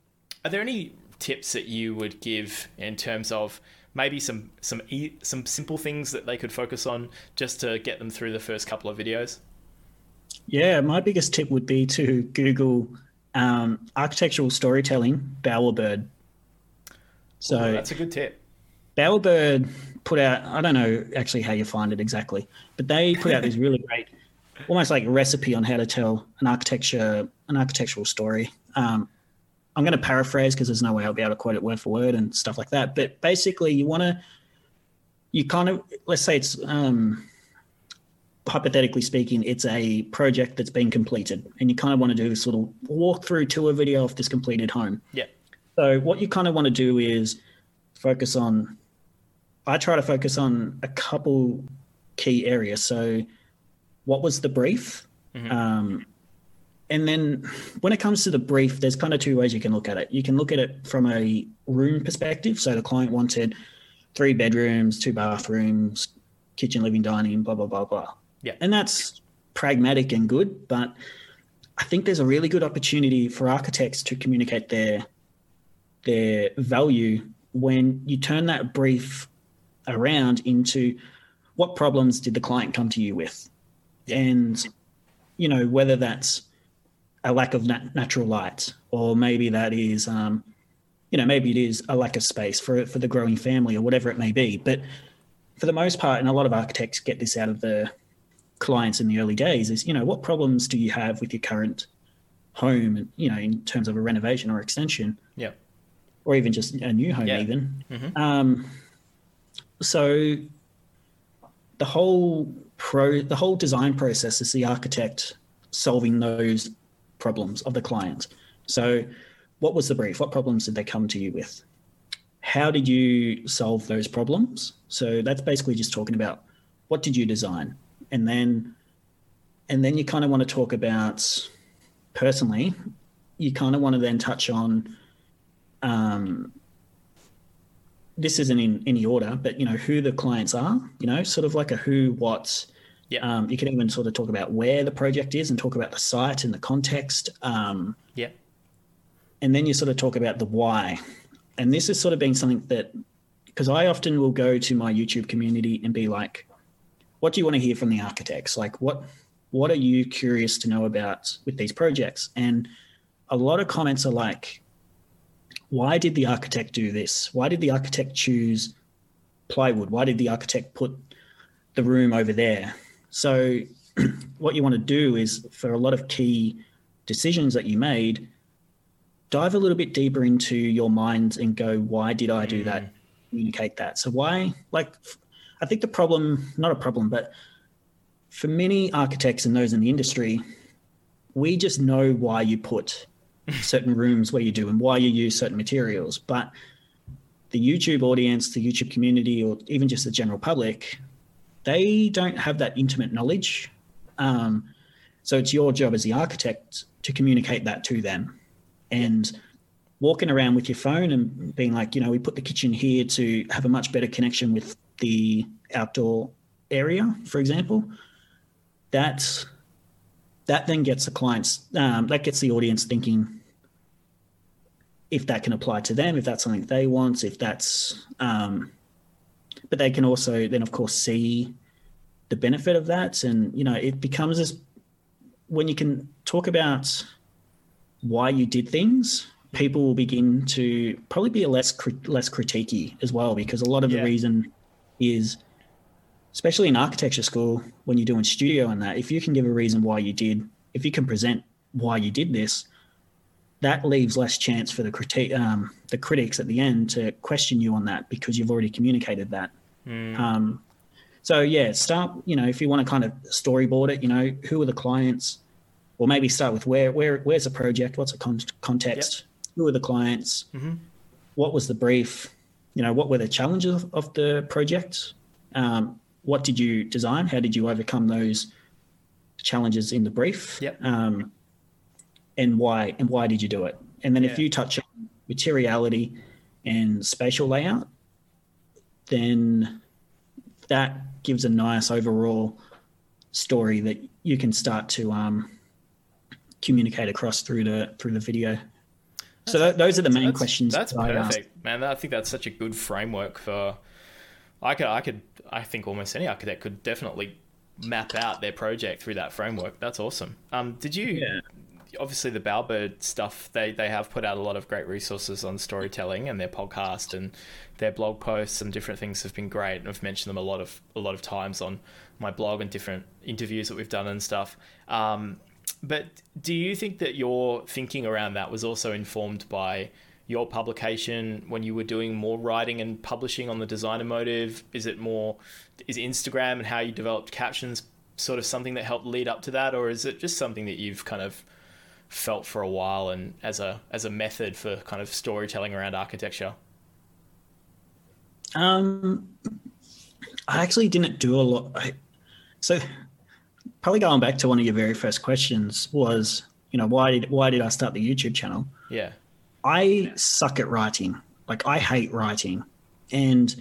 Are there any tips that you would give in terms of maybe some some e- some simple things that they could focus on just to get them through the first couple of videos? Yeah, my biggest tip would be to Google um, architectural storytelling, Bowerbird. So oh, that's a good tip. Bowerbird put out, I don't know actually how you find it exactly, but they put out this really great, almost like a recipe on how to tell an architecture, an architectural story. Um, I'm going to paraphrase because there's no way I'll be able to quote it word for word and stuff like that. But basically you want to, you kind of, let's say it's, um, hypothetically speaking, it's a project that's been completed and you kind of want to do this little walk through tour video of this completed home. Yeah. So what you kind of want to do is focus on, I try to focus on a couple key areas. So what was the brief? Mm-hmm. Um, and then when it comes to the brief, there's kind of two ways you can look at it. You can look at it from a room perspective. So the client wanted three bedrooms, two bathrooms, kitchen, living, dining, blah, blah, blah, blah. Yeah. And that's pragmatic and good, but I think there's a really good opportunity for architects to communicate their their value when you turn that brief around into what problems did the client come to you with? And, you know, whether that's a lack of nat- natural light, or maybe that is, um, you know, maybe it is a lack of space for for the growing family or whatever it may be. But for the most part, and a lot of architects get this out of the clients in the early days is, you know, what problems do you have with your current home and, you know, in terms of a renovation or extension? Yeah. Or even just a new home yeah. even. Mm-hmm. Um, So the whole pro, the whole design process is the architect solving those problems of the client. So what was the brief? What problems did they come to you with? How did you solve those problems? So that's basically just talking about what did you design? And then, and then you kind of want to talk about, personally, you kind of want to then touch on, um, this isn't in any order, but, you know, who the clients are, you know, sort of like a who, what. Yeah. Um, you can even sort of talk about where the project is and talk about the site and the context. Um, yeah. And then you sort of talk about the why. And this has sort of been something that, because I often will go to my YouTube community and be like, what do you want to hear from the architects? Like, what what are you curious to know about with these projects? And a lot of comments are like, why did the architect do this? Why did the architect choose plywood? Why did the architect put the room over there? So what you want to do is, for a lot of key decisions that you made, dive a little bit deeper into your mind and go, why did I do that? Communicate that. So why, like, I think the problem, not a problem, but for many architects and those in the industry, we just know why you put certain rooms where you do and why you use certain materials, but the YouTube audience, the YouTube community, or even just the general public, they don't have that intimate knowledge. Um, so it's your job as the architect to communicate that to them. And walking around with your phone and being like, you know, we put the kitchen here to have a much better connection with the outdoor area, for example, that's that then gets the clients, um, that gets the audience thinking if that can apply to them, if that's something they want, if that's, um, but they can also then of course see the benefit of that. And, you know, it becomes this, when you can talk about why you did things, people will begin to probably be less, crit- less critiquey as well, because a lot of yeah. the reason is, especially in architecture school, when you're doing studio and that, if you can give a reason why you did, if you can present why you did this, that leaves less chance for the critique, um, the critics at the end to question you on that, because you've already communicated that. Mm. Um, so yeah, start, you know, if you want to kind of storyboard it, you know, who are the clients, or maybe start with where, where, where's the project? What's the con- context? Yep. Who are the clients? Mm-hmm. What was the brief? You know, what were the challenges of, of the project? Um, What did you design? How did you overcome those challenges in the brief, yep. um, and why and why did you do it? And then yeah. if you touch on materiality and spatial layout, then that gives a nice overall story that you can start to um, communicate across through the through the video. So th- those are the main that's, questions. That's that perfect, I man. I think that's such a good framework for. I could, I could, I think almost any architect could definitely map out their project through that framework. That's awesome. Um, did you? Yeah. Obviously, the Bowerbird stuff. They they have put out a lot of great resources on storytelling, and their podcast and their blog posts and different things have been great. And I've mentioned them a lot of a lot of times on my blog and different interviews that we've done and stuff. Um, But do you think that your thinking around that was also informed by your publication when you were doing more writing and publishing on the Design Emotive? Is it more, is Instagram and how you developed captions sort of something that helped lead up to that? Or is it just something that you've kind of felt for a while and as a, as a method for kind of storytelling around architecture? Um, I actually didn't do a lot. I, so... Probably going back to one of your very first questions was, you know, why did why did I start the YouTube channel? Yeah. I yeah. suck at writing. Like, I hate writing. And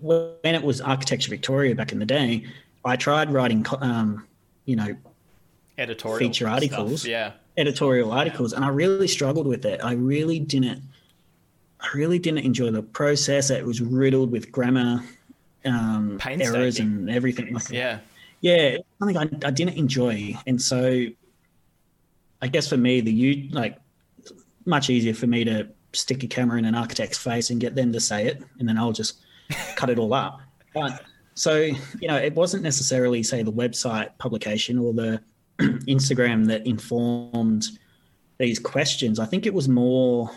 when it was Architecture Victoria back in the day, I tried writing, um, you know, editorial feature articles, stuff. yeah, editorial articles, yeah. and I really struggled with it. I really didn't. I really didn't enjoy the process. It was riddled with grammar um, errors and everything like that. Yeah. Yeah, something I, I didn't enjoy, and so I guess for me, the you like much easier for me to stick a camera in an architect's face and get them to say it, and then I'll just cut it all up. But so you know, it wasn't necessarily say the website publication or the Instagram that informed these questions. I think it was more,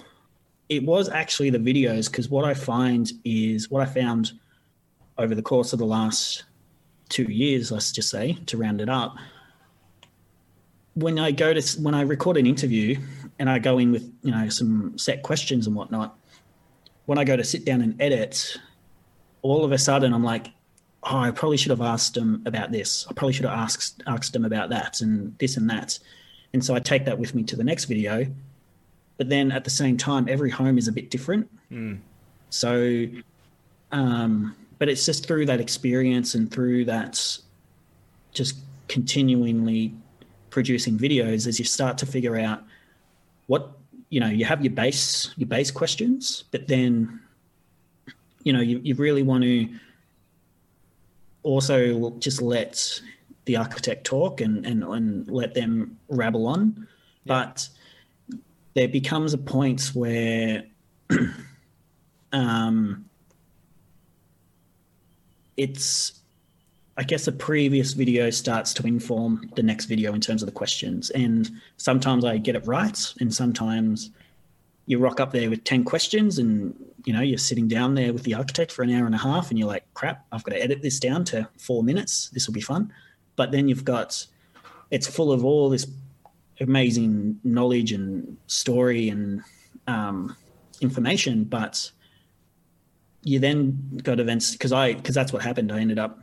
it was actually the videos, because what I find is what I found over the course of the last. two years, let's just say, to round it up. When I go to when I record an interview and I go in with you know some set questions and whatnot, when I go to sit down and edit, all of a sudden I'm like, oh, I probably should have asked them about this. I probably should have asked asked them about that and this and that. And so I take that with me to the next video. But then at the same time, every home is a bit different. Mm. So. Um, But it's just through that experience and through that just continually producing videos as you start to figure out what, you know, you have your base, your base questions, but then, you know, you, you really want to also just let the architect talk and, and, and let them rabble on. Yeah. But there becomes a point where... um, it's, I guess, a previous video starts to inform the next video in terms of the questions. And sometimes I get it right. And sometimes you rock up there with ten questions and, you know, you're sitting down there with the architect for an hour and a half and you're like, crap, I've got to edit this down to four minutes. This will be fun. But then you've got, it's full of all this amazing knowledge and story and um, information, but you then got events because I because that's what happened. I ended up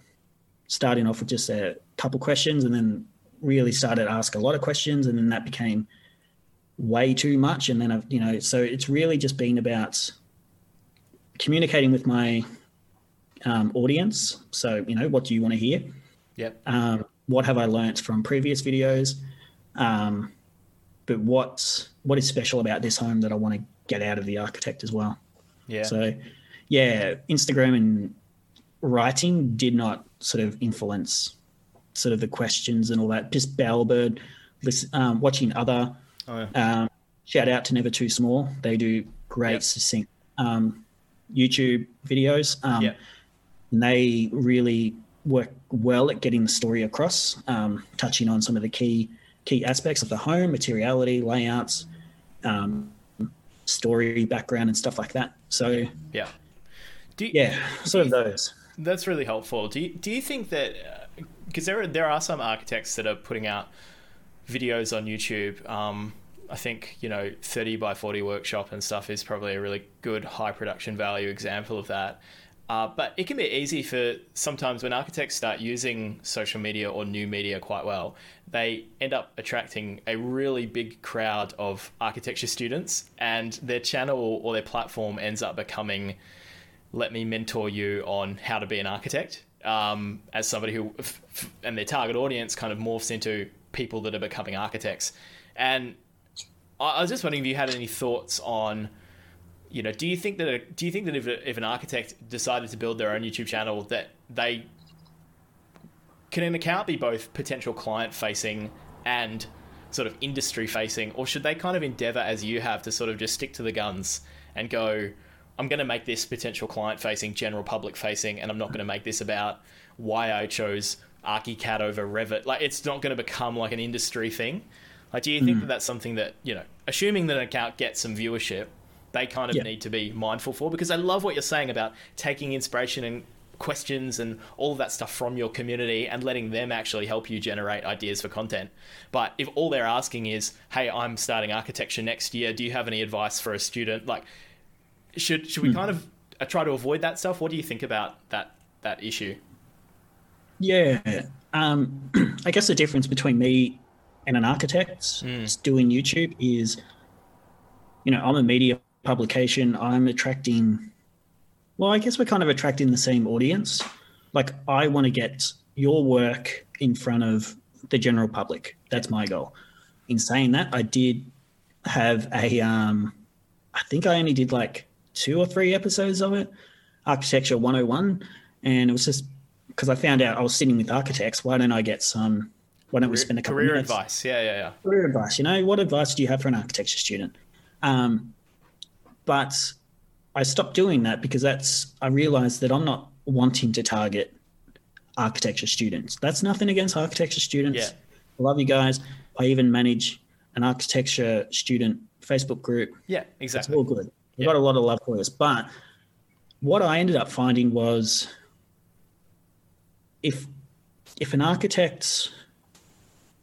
starting off with just a couple questions and then really started to ask a lot of questions, and then that became way too much. And then I've, you know, so it's really just been about communicating with my um, audience. So you know, what do you want to hear? Yep. Um, what have I learnt from previous videos? Um, but what what is special about this home that I want to get out of the architect as well? Yeah. So. Yeah, Instagram and writing did not sort of influence sort of the questions and all that. Just Bowerbird, listen, um, watching other. Oh, yeah. um, shout out to Never Too Small. They do great yep. succinct um, YouTube videos. Um, yep. And they really work well at getting the story across, um, touching on some of the key key aspects of the home, materiality, layouts, um, story, background, and stuff like that. So yeah. Do you, yeah, sort of those. That's really helpful. Do you, do you think that, because uh, there are, there are some architects that are putting out videos on YouTube. Um, I think, you know, thirty by forty workshop and stuff is probably a really good high production value example of that. Uh, but it can be easy for sometimes when architects start using social media or new media quite well, they end up attracting a really big crowd of architecture students, and their channel or their platform ends up becoming, let me mentor you on how to be an architect, um, as somebody who, and their target audience kind of morphs into people that are becoming architects. And I was just wondering if you had any thoughts on, you know, do you think that a, do you think that if, a, if an architect decided to build their own YouTube channel, that they can an account be both potential client facing and sort of industry facing, or should they kind of endeavor, as you have, to sort of just stick to the guns and go, I'm going to make this potential client facing, general public facing, and I'm not going to make this about why I chose ArchiCAD over Revit. Like, it's not going to become like an industry thing. Like, do you think mm. that that's something that, you know, assuming that an account gets some viewership, they kind of yeah. need to be mindful for? Because I love what you're saying about taking inspiration and questions and all of that stuff from your community and letting them actually help you generate ideas for content. But if all they're asking is, hey, I'm starting architecture next year, do you have any advice for a student? Like, should should we mm. kind of try to avoid that stuff? What do you think about that that issue? Yeah. Um, I guess the difference between me and an architect mm. doing YouTube is, you know, I'm a media publication, I'm attracting, well, I guess we're kind of attracting the same audience. Like, I want to get your work in front of the general public. That's my goal. In saying that, I did have a, um, I think I only did like two or three episodes of it, Architecture one oh one. And it was just because I found out I was sitting with architects. Why don't I get some, why don't we spend a couple of minutes? Career advice, yeah, yeah, yeah. Career advice, you know, what advice do you have for an architecture student? Um, But I stopped doing that because that's, I realized that I'm not wanting to target architecture students. That's nothing against architecture students. Yeah. I love you guys. I even manage an architecture student Facebook group. Yeah, exactly. It's all good. We've yeah. got a lot of love for this. But what I ended up finding was if if an architect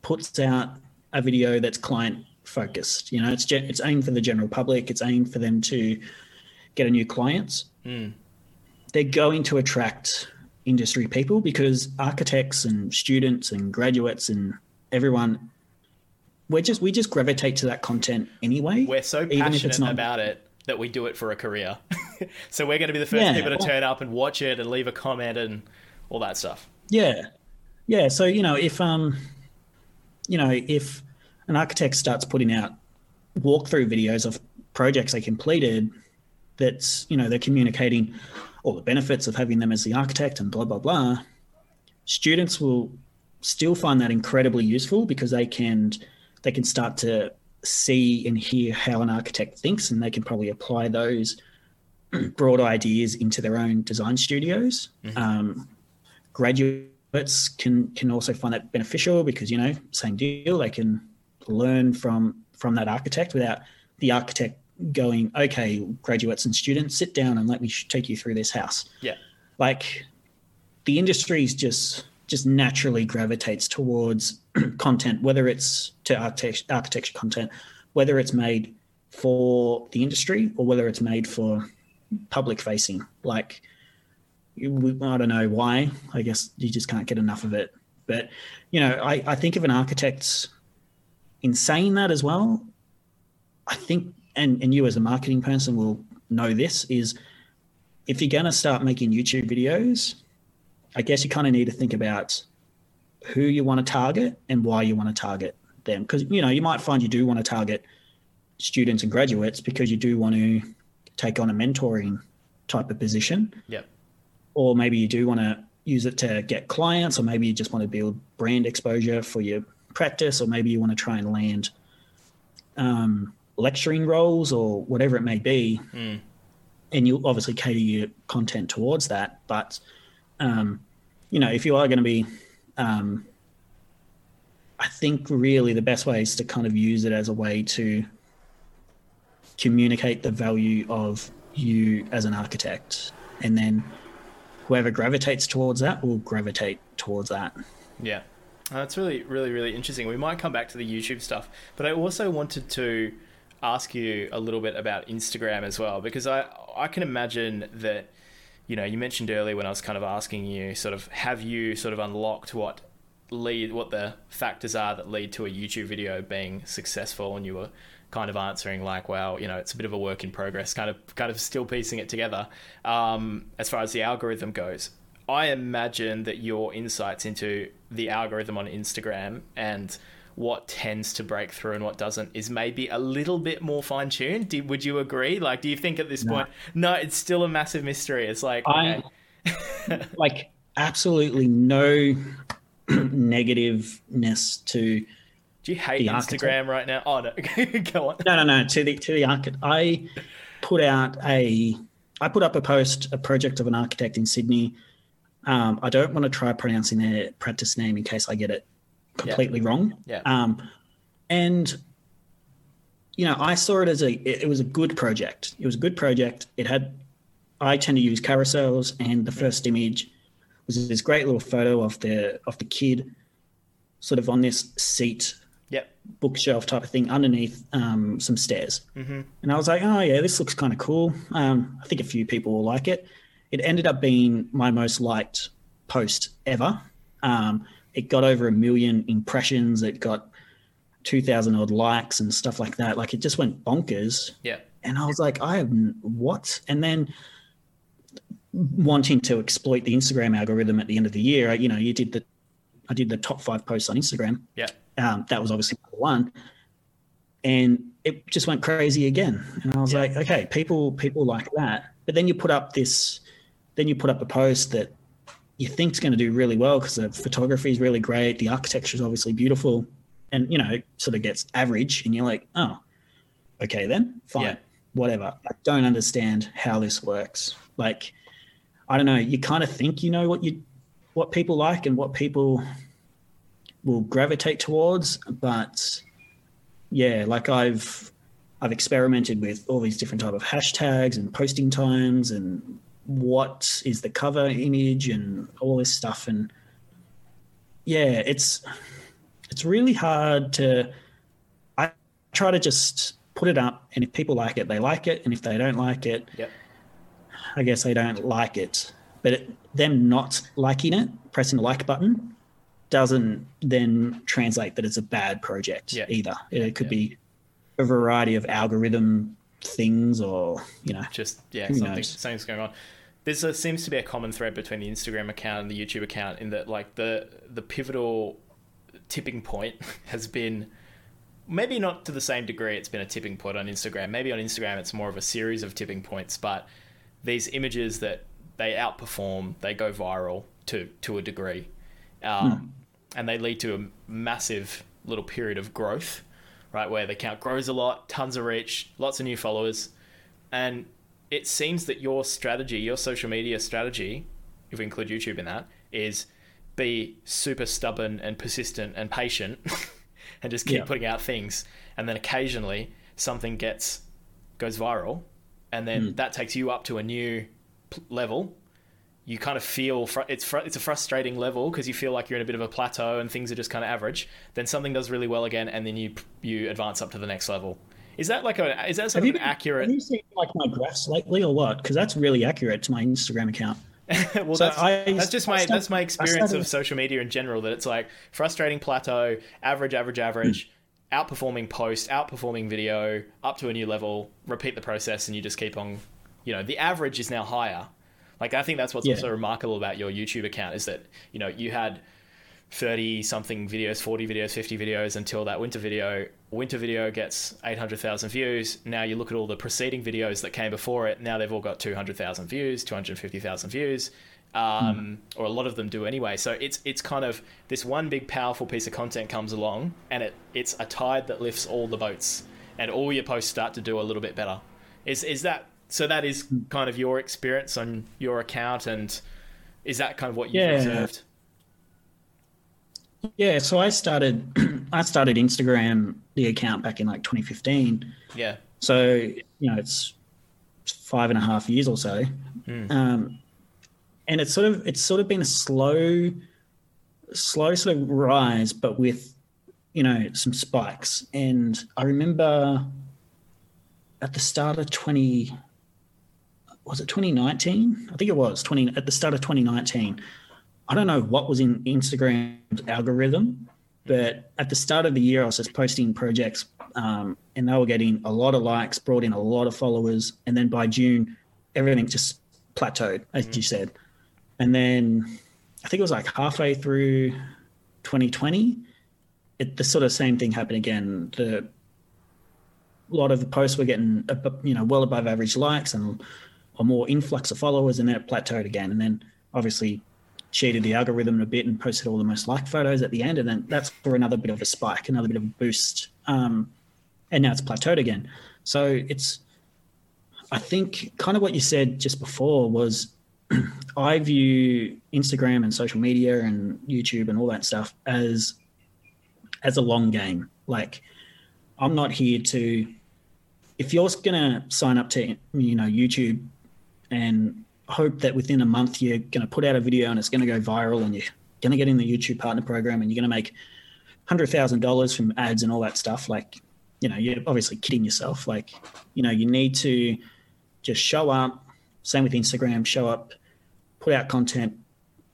puts out a video that's client focused, you know, it's it's aimed for the general public, it's aimed for them to get a new clients, mm. they're going to attract industry people, because architects and students and graduates and everyone, we're just we just gravitate to that content anyway. We're so passionate not... about it that we do it for a career. So we're going to be the first yeah, people to well, turn up and watch it and leave a comment and all that stuff. Yeah, yeah. So, you know, if um you know if an architect starts putting out walkthrough videos of projects they completed, that's, you know, they're communicating all the benefits of having them as the architect and blah, blah, blah. Students will still find that incredibly useful, because they can, they can start to see and hear how an architect thinks, and they can probably apply those broad ideas into their own design studios. Mm-hmm. Um, graduates can, can also find that beneficial, because, you know, same deal, they can learn from from that architect without the architect going, okay, graduates and students, sit down and let me sh- take you through this house. Yeah, like the industry's just just naturally gravitates towards content, whether it's to architect- architecture content, whether it's made for the industry or whether it's made for public facing. Like, I don't know why, I guess you just can't get enough of it. But, you know, I, I think of an architect's, in saying that as well, I think, and, and you as a marketing person will know this, is if you're going to start making YouTube videos, I guess you kind of need to think about who you want to target and why you want to target them. Because, you know, you might find you do want to target students and graduates because you do want to take on a mentoring type of position. Yep. Or maybe you do want to use it to get clients, or maybe you just want to build brand exposure for your practice, or maybe you want to try and land um, lecturing roles or whatever it may be. Mm. And you'll obviously cater your content towards that. But, um, you know, if you are going to be, um, I think really the best way is to kind of use it as a way to communicate the value of you as an architect. And then whoever gravitates towards that will gravitate towards that. Yeah. That's uh, really, really, really interesting. We might come back to the YouTube stuff, but I also wanted to ask you a little bit about Instagram as well, because I, I can imagine that you know, you mentioned earlier when I was kind of asking you sort of, have you sort of unlocked what lead, what the factors are that lead to a YouTube video being successful? And you were kind of answering like, well, you know, it's a bit of a work in progress, kind of, kind of still piecing it together. Um, as far as the algorithm goes, I imagine that your insights into the algorithm on Instagram and what tends to break through and what doesn't is maybe a little bit more fine tuned. Do, would you agree? Like, do you think at this no. point, no, it's still a massive mystery. It's like, okay. I, like absolutely no negativeness to. Do you hate Instagram architect. right now? Oh no, go on. No, no, no. To the to the architect, I put out a, I put up a post, a project of an architect in Sydney. Um, I don't want to try pronouncing their practice name in case I get it completely yeah. wrong. Yeah. Um, and, you know, I saw it as a, it, it was a good project. It was a good project. It had, I tend to use carousels, and the first image was this great little photo of the, of the kid sort of on this seat, yep. bookshelf type of thing underneath um, some stairs. Mm-hmm. And I was like, oh yeah, this looks kind of cool. Um, I think a few people will like it. It ended up being my most liked post ever. Um, it got over a million impressions. It got two thousand odd likes and stuff like that. Like, it just went bonkers. Yeah. And I was like, I have what? And then wanting to exploit the Instagram algorithm at the end of the year, you know, you did the, I did the top five posts on Instagram. Yeah. Um, that was obviously number one. And it just went crazy again. And I was yeah. like, okay, people, people like that. But then you put up this, then you put up a post that you think is going to do really well because the photography is really great, the architecture is obviously beautiful, and, you know, it sort of gets average, and you're like, oh, okay then, fine, yeah. whatever. I don't understand how this works. Like, I don't know, you kind of think you know what you, what people like and what people will gravitate towards, but yeah, like I've, I've experimented with all these different type of hashtags and posting times and what is the cover image and all this stuff. And yeah, it's, it's really hard to, I try to just put it up, and if people like it, they like it. And if they don't like it, yep. I guess they don't like it, but it, them not liking it, pressing the like button doesn't then translate that it's a bad project yep. either. It, it could yep. be a variety of algorithm things, or you know, just yeah something, something's going on. There's a, seems to be a common thread between the Instagram account and the YouTube account, in that like the the pivotal tipping point has been, maybe not to the same degree it's been a tipping point on Instagram, maybe on Instagram it's more of a series of tipping points, but these images that they outperform, they go viral to to a degree, um hmm. and they lead to a massive little period of growth, right, where the account grows a lot, tons of reach, lots of new followers. And it seems that your strategy, your social media strategy, if we include YouTube in that, is be super stubborn and persistent and patient and just keep yeah. putting out things. And then occasionally something gets goes viral, and then mm. that takes you up to a new level. You kind of feel fr- it's fr- it's a frustrating level because you feel like you're in a bit of a plateau and things are just kind of average. Then something does really well again, and then you you advance up to the next level. Is that like a is that sort have of you been, an accurate? Have you seen like my graphs lately or what? Because that's really accurate to my Instagram account. well, so that's, I, that's just my started, that's my experience started, of social media in general. That it's like frustrating plateau, average, average, average, hmm. outperforming post, outperforming video, up to a new level. Repeat the process, and you just keep on. You know, the average is now higher. Like, I think that's what's yeah. also remarkable about your YouTube account is that, you know, you had thirty-something videos, forty videos, fifty videos until that winter video. Winter video gets eight hundred thousand views. Now you look at all the preceding videos that came before it. Now they've all got two hundred thousand views, two hundred fifty thousand views, um, mm. or a lot of them do anyway. So it's it's kind of this one big powerful piece of content comes along, and it it's a tide that lifts all the boats, and all your posts start to do a little bit better. Is is that... So that is kind of your experience on your account, and is that kind of what you've yeah. observed? Yeah. So I started, I started Instagram, the account, back in like twenty fifteen. Yeah. So, you know, it's five and a half years or so. Mm. Um, and it's sort of, it's sort of been a slow, slow sort of rise, but with, you know, some spikes. And I remember at the start of 20, was it twenty nineteen? I think it was twenty at the start of twenty nineteen. I don't know what was in Instagram's algorithm, but at the start of the year, I was just posting projects um, and they were getting a lot of likes, brought in a lot of followers. And then by June, everything just plateaued, as mm-hmm. you said. And then I think it was like halfway through twenty twenty, it, the sort of same thing happened again. The a lot of the posts were getting, you know, well above average likes and a more influx of followers, and then it plateaued again. And then obviously cheated the algorithm a bit and posted all the most liked photos at the end. And then that's for another bit of a spike, another bit of a boost. Um, and now it's plateaued again. So it's, I think kind of what you said just before was I view Instagram and social media and YouTube and all that stuff as, as a long game. Like I'm not here to, if you're going to sign up to, you know, YouTube and hope that within a month you're going to put out a video and it's going to go viral and you're going to get in the YouTube partner program and you're going to make one hundred thousand dollars from ads and all that stuff, like, you know, you're obviously kidding yourself. Like, you know, you need to just show up, same with Instagram, show up, put out content,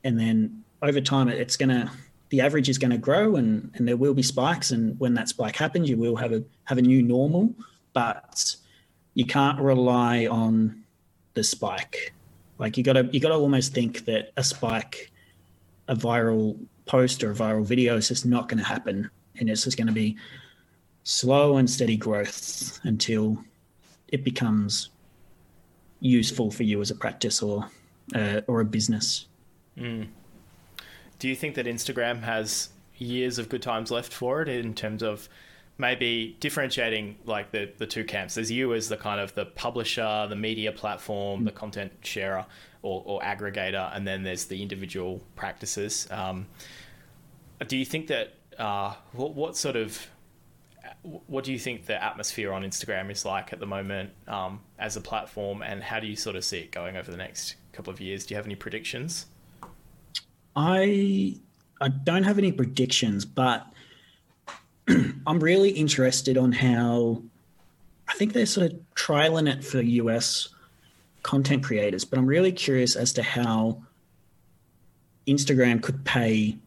and then over time it's going to, the average is going to grow and, and there will be spikes, and when that spike happens, you will have a have a new normal, but you can't rely on the spike. Like you gotta, you gotta almost think that a spike, a viral post or a viral video is just not going to happen, and it's just going to be slow and steady growth until it becomes useful for you as a practice or uh, or a business. Mm. Do you think that Instagram has years of good times left for it in terms of maybe differentiating like the, the two camps? There's you as the kind of the publisher, the media platform, the content sharer or, or aggregator, and then there's the individual practices. Um, do you think that, uh, what, what sort of, what do you think the atmosphere on Instagram is like at the moment um, as a platform, and how do you sort of see it going over the next couple of years? Do you have any predictions? I I don't have any predictions, but I'm really interested on how I think they're sort of trialing it for U S content creators, but I'm really curious as to how Instagram could pay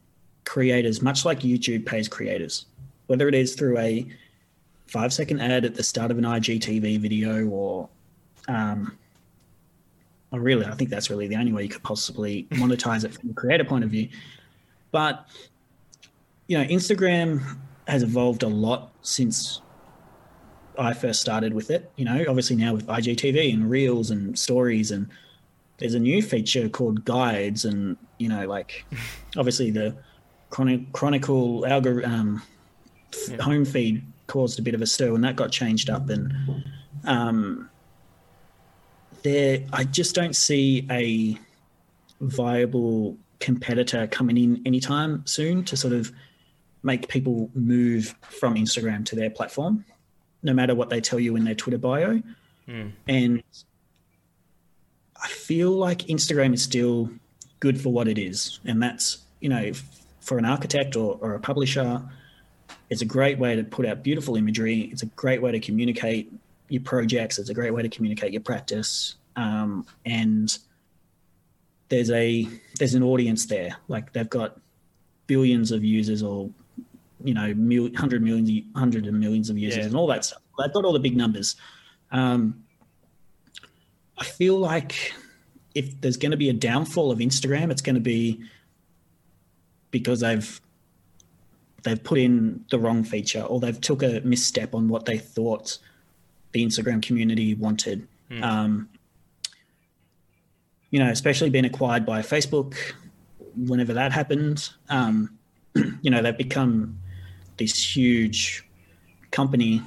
creators, much like YouTube pays creators, whether it is through a five second ad at the start of an I G T V video or, um, or really, I think that's really the only way you could possibly monetize it from a creator point of view. But, you know, Instagram has evolved a lot since I first started with it. You know, obviously now with I G T V and Reels and Stories, and there's a new feature called Guides, and, you know, like obviously the chronic, Chronicle algorithm um, yeah. home feed caused a bit of a stir and that got changed up, and um, there I just don't see a viable competitor coming in anytime soon to sort of make people move from Instagram to their platform, no matter what they tell you in their Twitter bio. Mm. And I feel like Instagram is still good for what it is. And that's, you know, for an architect or, or a publisher, it's a great way to put out beautiful imagery. It's a great way to communicate your projects. It's a great way to communicate your practice. Um, and there's a, there's an audience there. Like they've got billions of users, or you know, mil- hundred millions, hundreds of millions of users, yeah. and all that stuff. They've got all the big numbers. Um, I feel like if there's going to be a downfall of Instagram, it's going to be because they've they've put in the wrong feature, or they've took a misstep on what they thought the Instagram community wanted. Mm. Um, you know, especially being acquired by Facebook. Whenever that happens, um, you know, they've become this huge company,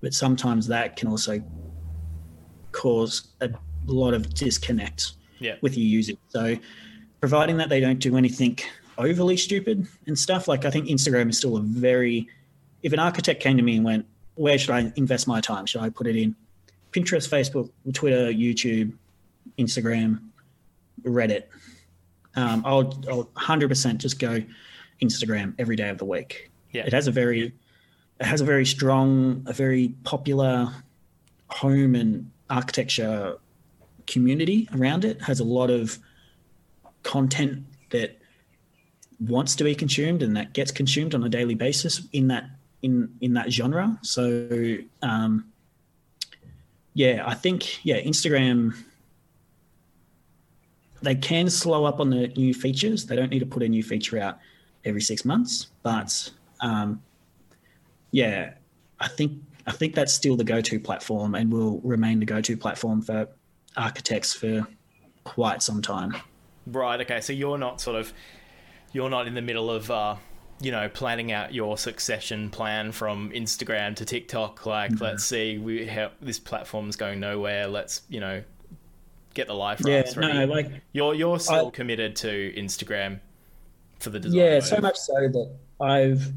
but sometimes that can also cause a lot of disconnect yeah. with your users. So providing that they don't do anything overly stupid and stuff, like I think Instagram is still a very, if an architect came to me and went, where should I invest my time? Should I put it in Pinterest, Facebook, Twitter, YouTube, Instagram, Reddit? Um, I'll, I'll one hundred percent just go Instagram every day of the week. Yeah. It has a very, it has a very strong, a very popular home and architecture community around it, has a lot of content that wants to be consumed and that gets consumed on a daily basis in that in in that genre. So um, yeah, I think yeah, Instagram, they can slow up on the new features. They don't need to put a new feature out every six months, but um, yeah, I think I think that's still the go-to platform and will remain the go-to platform for architects for quite some time. Right. Okay. So you're not sort of, you're not in the middle of, uh, you know, planning out your succession plan from Instagram to TikTok. Like, mm-hmm. let's see, we have, this platform's going nowhere. Let's, you know, get the life rights. Yeah. No. Like you're you're still I, committed to Instagram for the design. Yeah. Mode. So much so that I've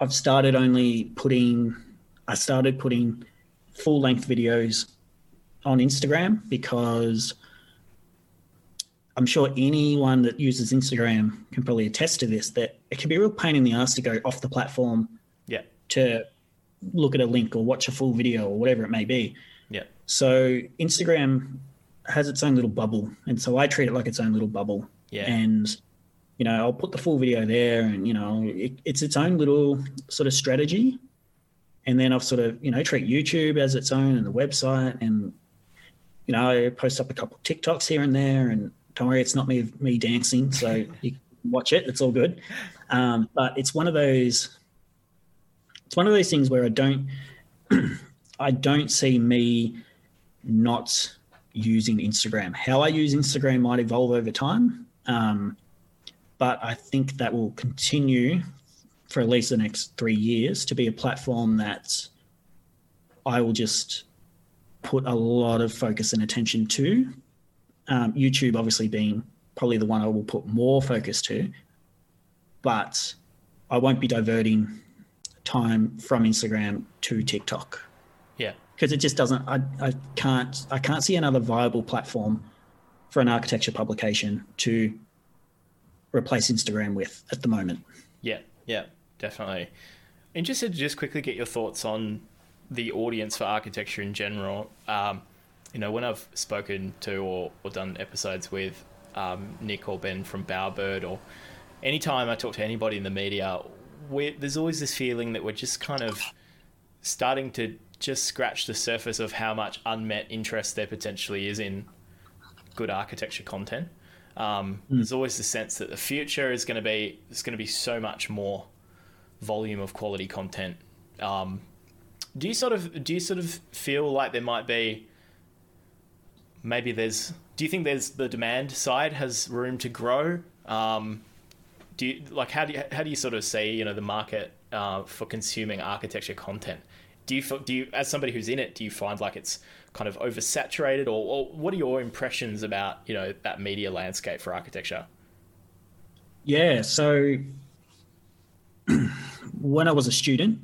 I've started only putting. I started putting full-length videos on Instagram because I'm sure anyone that uses Instagram can probably attest to this, that it can be a real pain in the ass to go off the platform yeah. to look at a link or watch a full video or whatever it may be. Yeah. So Instagram has its own little bubble, and so I treat it like its own little bubble. Yeah. And, you know, I'll put the full video there, and, you know, it, it's its own little sort of strategy. And then I've sort of, you know, treat YouTube as its own and the website, and, you know, I post up a couple of TikToks here and there, and don't worry, it's not me me dancing, so you can watch it. It's all good. Um, but it's one of those, it's one of those things where I don't, I don't see me not using Instagram. How I use Instagram might evolve over time, um, but I think that will continue for at least the next three years to be a platform that I will just put a lot of focus and attention to. Um, YouTube obviously being probably the one I will put more focus to, but I won't be diverting time from Instagram to TikTok. Yeah. Because it just doesn't, I, I can't, I can't see another viable platform for an architecture publication to replace Instagram with at the moment. Yeah. Yeah, definitely. Interested to just quickly get your thoughts on the audience for architecture in general. Um, you know, when I've spoken to or, or done episodes with um, Nick or Ben from Bowerbird, or any time I talk to anybody in the media, we're, there's always this feeling that we're just kind of starting to just scratch the surface of how much unmet interest there potentially is in good architecture content. Um, there's always the sense that the future is going to be, there's going to be so much more volume of quality content. Um, do you sort of, do you sort of feel like there might be, maybe there's, do you think there's the demand side has room to grow? Um, do you like, how do you, how do you sort of see, you know, the market, uh, for consuming architecture content? Do you, do you, as somebody who's in it, do you find like it's kind of oversaturated, or, or what are your impressions about, you know, that media landscape for architecture? Yeah. So when I was a student,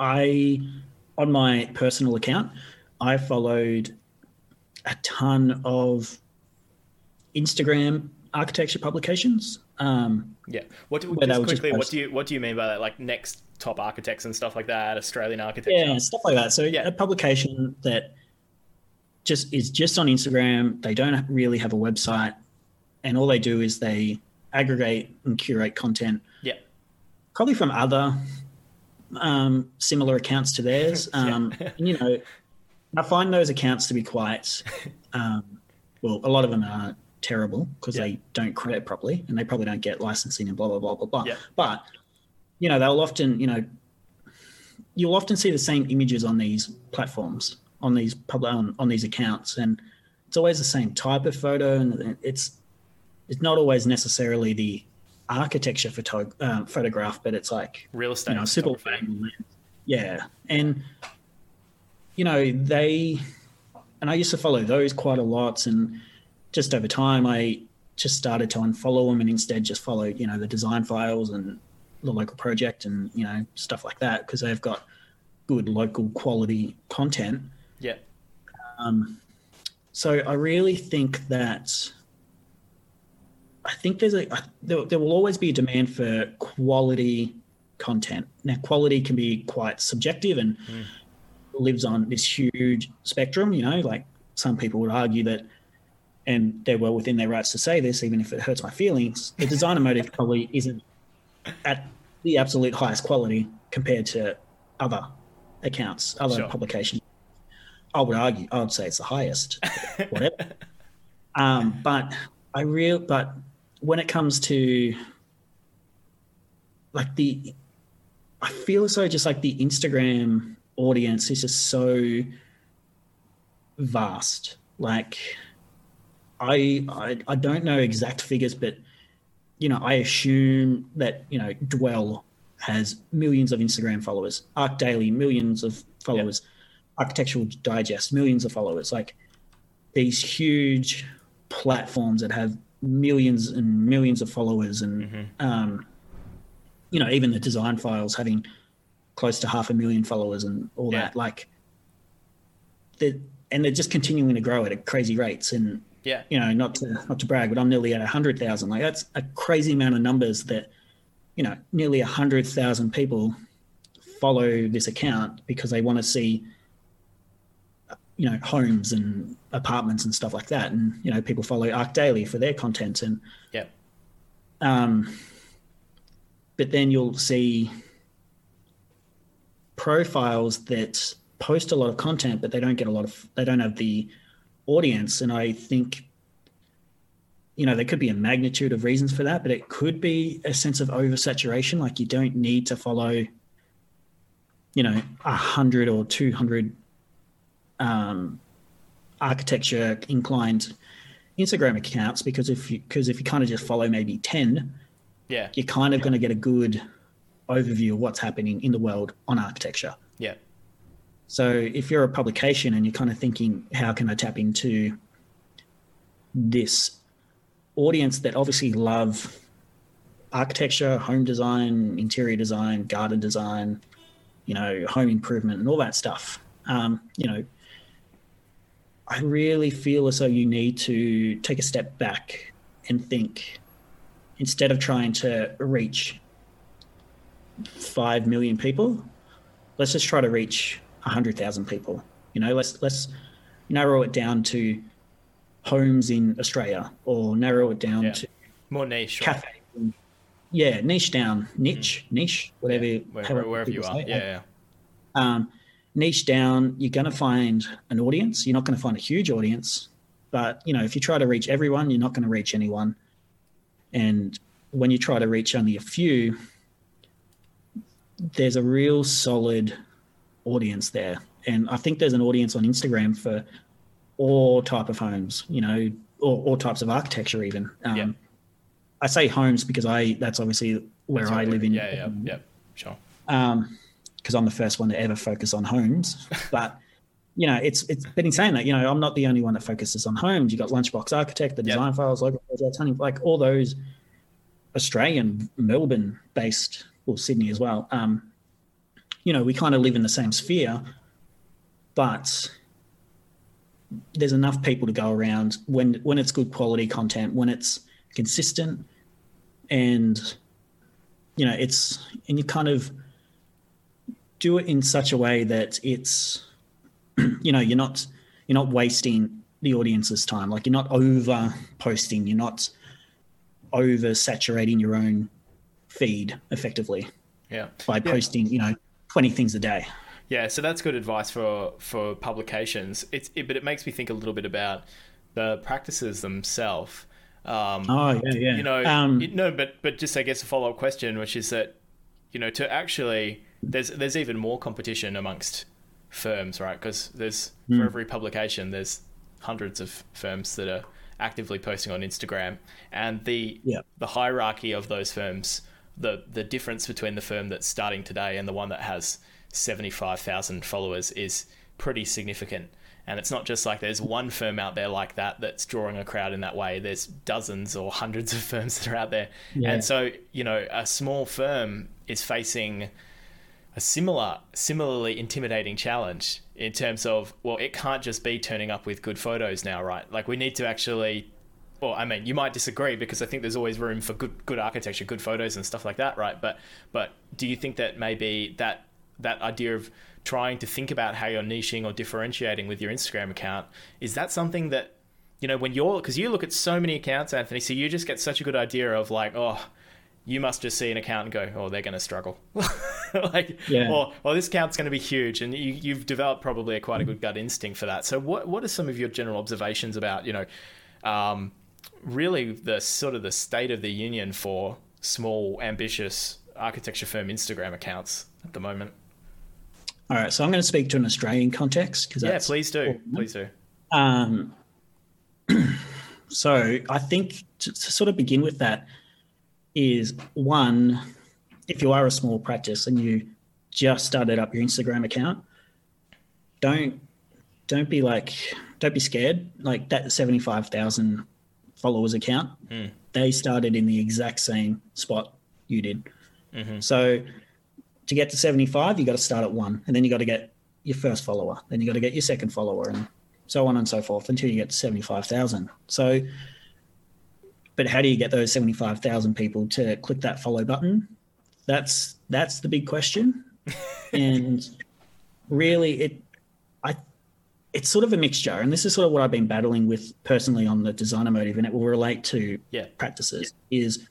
I, on my personal account, I followed a ton of Instagram architecture publications. Um, yeah. What do, just quickly, just what do you, what do you mean by that? Like next, top architects and stuff like that, Australian architecture. Yeah, stuff like that. So yeah, a publication that just is just on Instagram. They don't really have a website, and all they do is they aggregate and curate content. Yeah. Probably from other um, similar accounts to theirs. Um, yeah. And, you know, I find those accounts to be quite, um, well, a lot of them are terrible because yeah. they don't credit properly and they probably don't get licensing and blah, blah, blah, blah, blah. Yeah. But you know, they'll often, you know, you'll often see the same images on these platforms, on these public, on, on these accounts, and it's always the same type of photo, and it's it's not always necessarily the architecture photo, uh, photograph, but it's like real estate, you know, super, yeah, and you know they, and I used to follow those quite a lot, and just over time I just started to unfollow them and instead just follow, you know, the Design Files and the Local Project and, you know, stuff like that, because they've got good local quality content. Yeah. Um, so I really think that I think there's a, there, there will always be a demand for quality content. Now, quality can be quite subjective and mm. lives on this huge spectrum, you know, like some people would argue that, and they're well within their rights to say this, even if it hurts my feelings, the design emotive probably isn't at the absolute highest quality compared to other accounts, other sure. publications. I would argue, I would say it's the highest, whatever. Um, but I real, but when it comes to like the, I feel as though just like the Instagram audience is just so vast. Like I, I, I don't know exact figures, but you know, I assume that, you know, Dwell has millions of Instagram followers, Arc Daily, millions of followers, yep. Architectural Digest, millions of followers, like these huge platforms that have millions and millions of followers. And, mm-hmm. um, you know, even the Design Files having close to half a million followers and all yeah. that, like, they're, and they're just continuing to grow at a crazy rates. And, yeah, you know, not to, not to brag, but I'm nearly at a hundred thousand. Like that's a crazy amount of numbers that, you know, nearly a hundred thousand people follow this account because they want to see, you know, homes and apartments and stuff like that. And, you know, people follow Arc Daily for their content. And, yeah. Um, but then you'll see profiles that post a lot of content, but they don't get a lot of, they don't have the audience. And I think, you know, there could be a magnitude of reasons for that, but it could be a sense of oversaturation. Like you don't need to follow, you know, a hundred or two hundred um, architecture inclined Instagram accounts, because if you, cause if you kind of just follow maybe ten, yeah, you're kind of going to get a good overview of what's happening in the world on architecture. Yeah. So if you're a publication and you're kind of thinking, how can I tap into this audience that obviously love architecture, home design, interior design, garden design, you know, home improvement and all that stuff. Um, you know, I really feel as though you need to take a step back and think, instead of trying to reach five million people, let's just try to reach one hundred thousand people. You know, let's let's narrow it down to homes in Australia, or narrow it down yeah. to more niche cafe. Right? Yeah, niche down, niche, mm. niche, whatever. Yeah. Where, wherever you are, yeah, yeah. Um, niche down, you're going to find an audience. You're not going to find a huge audience, but, you know, if you try to reach everyone, you're not going to reach anyone. And when you try to reach only a few, there's a real solid audience there. And I think there's an audience on Instagram for all type of homes, you know, or all types of architecture even. Um, yeah. I say homes because I that's obviously where that's I live in. Yeah, yeah, yeah, sure. Um, because I'm the first one to ever focus on homes. But, you know, it's it's been insane that, you know, I'm not the only one that focuses on homes. You got Lunchbox Architect, The Design yep. Files, Local Projects, like all those Australian, Melbourne-based, well, Sydney as well. Um, you know, we kind of live in the same sphere, but there's enough people to go around when when it's good quality content, when it's consistent, and, you know, it's, and you kind of do it in such a way that it's, you know, you're not you're not wasting the audience's time. Like you're not over posting, you're not over saturating your own feed effectively. Yeah. By posting, yeah. you know, twenty things a day. Yeah, so that's good advice for for publications. It's it, but it makes me think a little bit about the practices themselves. Um, oh yeah, yeah. You know, um, it, no, but but just I guess a follow up question, which is that, you know, to actually there's there's even more competition amongst firms, right? Because there's mm. for every publication, there's hundreds of firms that are actively posting on Instagram, and the yeah. the hierarchy of those firms, the the difference between the firm that's starting today and the one that has seventy-five thousand followers is pretty significant. And it's not just like there's one firm out there like that that's drawing a crowd in that way. There's dozens or hundreds of firms that are out there. Yeah. And so, you know, a small firm is facing a similar, similarly intimidating challenge in terms of, well, it can't just be turning up with good photos now, right? Like we need to actually, well, I mean, you might disagree because I think there's always room for good, good architecture, good photos and stuff like that, right? But, but do you think that maybe that that idea of trying to think about how you're niching or differentiating with your Instagram account, is that something that, you know, when you're, because you look at so many accounts, Anthony, so you just get such a good idea of like, oh, you must just see an account and go, oh, they're going to struggle. Like, yeah. or, or this account's going to be huge. And you, you've developed probably a quite a good gut instinct for that. So what what are some of your general observations about, you know, um, really the sort of the state of the union for small, ambitious architecture firm Instagram accounts at the moment? All right. So I'm going to speak to an Australian context. Cause yeah, please do. Important. Please do. Um, so I think to, to sort of begin with that, is one, if you are a small practice and you just started up your Instagram account, don't don't be like don't be scared. Like that seventy-five thousand followers account, mm. they started in the exact same spot you did. Mm-hmm. So to get to seventy-five, you got to start at one, and then you got to get your first follower, then you got to get your second follower, and so on and so forth until you get to seventy-five thousand. So but how do you get those seventy-five thousand people to click that follow button? That's that's the big question. And really, it I it's sort of a mixture. And this is sort of what I've been battling with personally on the Design Emotive, and it will relate to yeah. practices, yeah. is,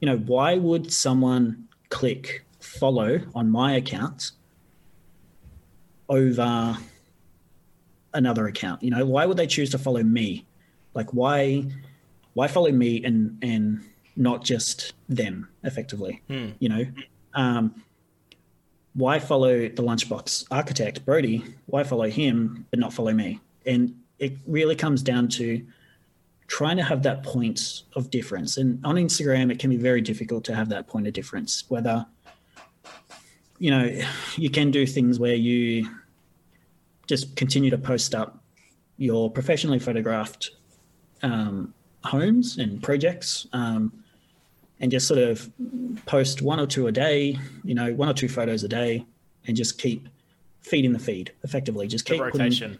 you know, why would someone click follow on my account over another account? You know, why would they choose to follow me? Like, why... Why follow me and and not just them effectively? Hmm. You know, um, why follow the Lunchbox Architect, Brody? Why follow him but not follow me? And it really comes down to trying to have that point of difference. And on Instagram, it can be very difficult to have that point of difference. Whether, you know, you can do things where you just continue to post up your professionally photographed um homes and projects, um, and just sort of post one or two a day, you know, one or two photos a day, and just keep feeding the feed effectively. Just keep the rotation.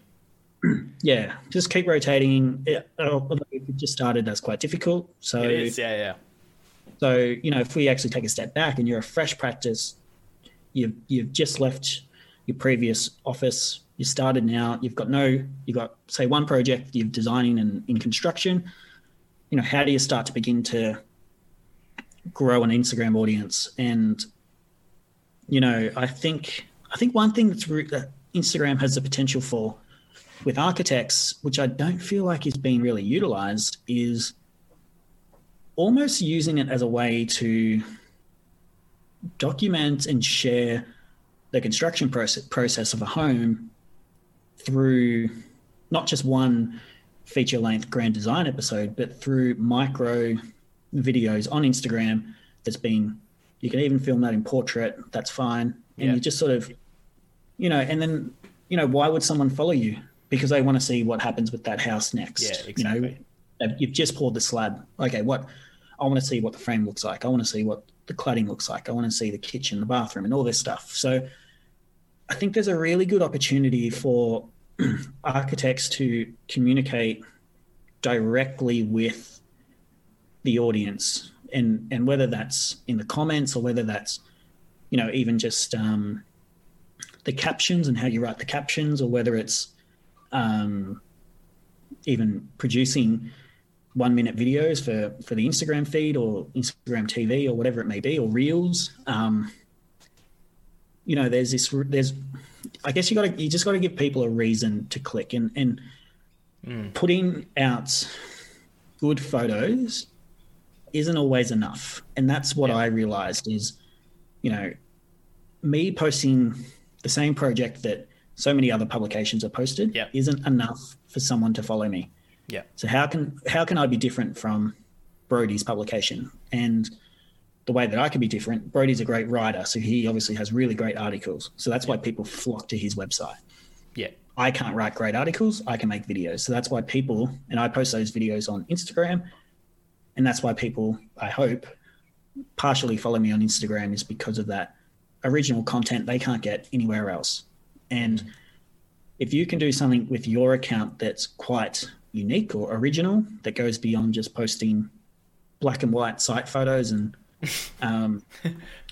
Putting, yeah, just keep rotating. It, although if you just started, that's quite difficult. So it is, yeah, yeah. So you know, if we actually take a step back, and you're a fresh practice, you've you've just left your previous office. You started now. You've got no. You've got say one project you're designing and in construction. You know, how do you start to begin to grow an Instagram audience? And, you know, I think I think one thing that's re- that Instagram has the potential for with architects, which I don't feel like is being really utilized, is almost using it as a way to document and share the construction process process of a home through not just one feature-length grand design episode, but through micro videos on Instagram that's been, you can even film that in portrait, that's fine. And yeah. you just sort of, you know, and then, you know, why would someone follow you? Because they want to see what happens with that house next. Yeah, exactly. You know, you've just poured the slab. Okay, what, I want to see what the frame looks like. I want to see what the cladding looks like. I want to see the kitchen, the bathroom, and all this stuff. So I think there's a really good opportunity for architects to communicate directly with the audience, and and whether that's in the comments or whether that's, you know, even just um the captions and how you write the captions, or whether it's um even producing one minute videos for for the Instagram feed or Instagram T V or whatever it may be, or reels. um you know, there's this there's I guess you got to, you just got to give people a reason to click, and, and mm. putting out good photos isn't always enough. And that's what yeah. I realized is, you know, me posting the same project that so many other publications are posted yeah. isn't enough for someone to follow me. Yeah. So how can, how can I be different from Brody's publication? And the way that I could be different, Brody's a great writer, so he obviously has really great articles. So that's why people flock to his website. Yeah. I can't write great articles. I can make videos. So that's why people, and I post those videos on Instagram, and that's why people, I hope, partially follow me on Instagram, is because of that original content they can't get anywhere else. And if you can do something with your account that's quite unique or original, that goes beyond just posting black and white site photos and Um,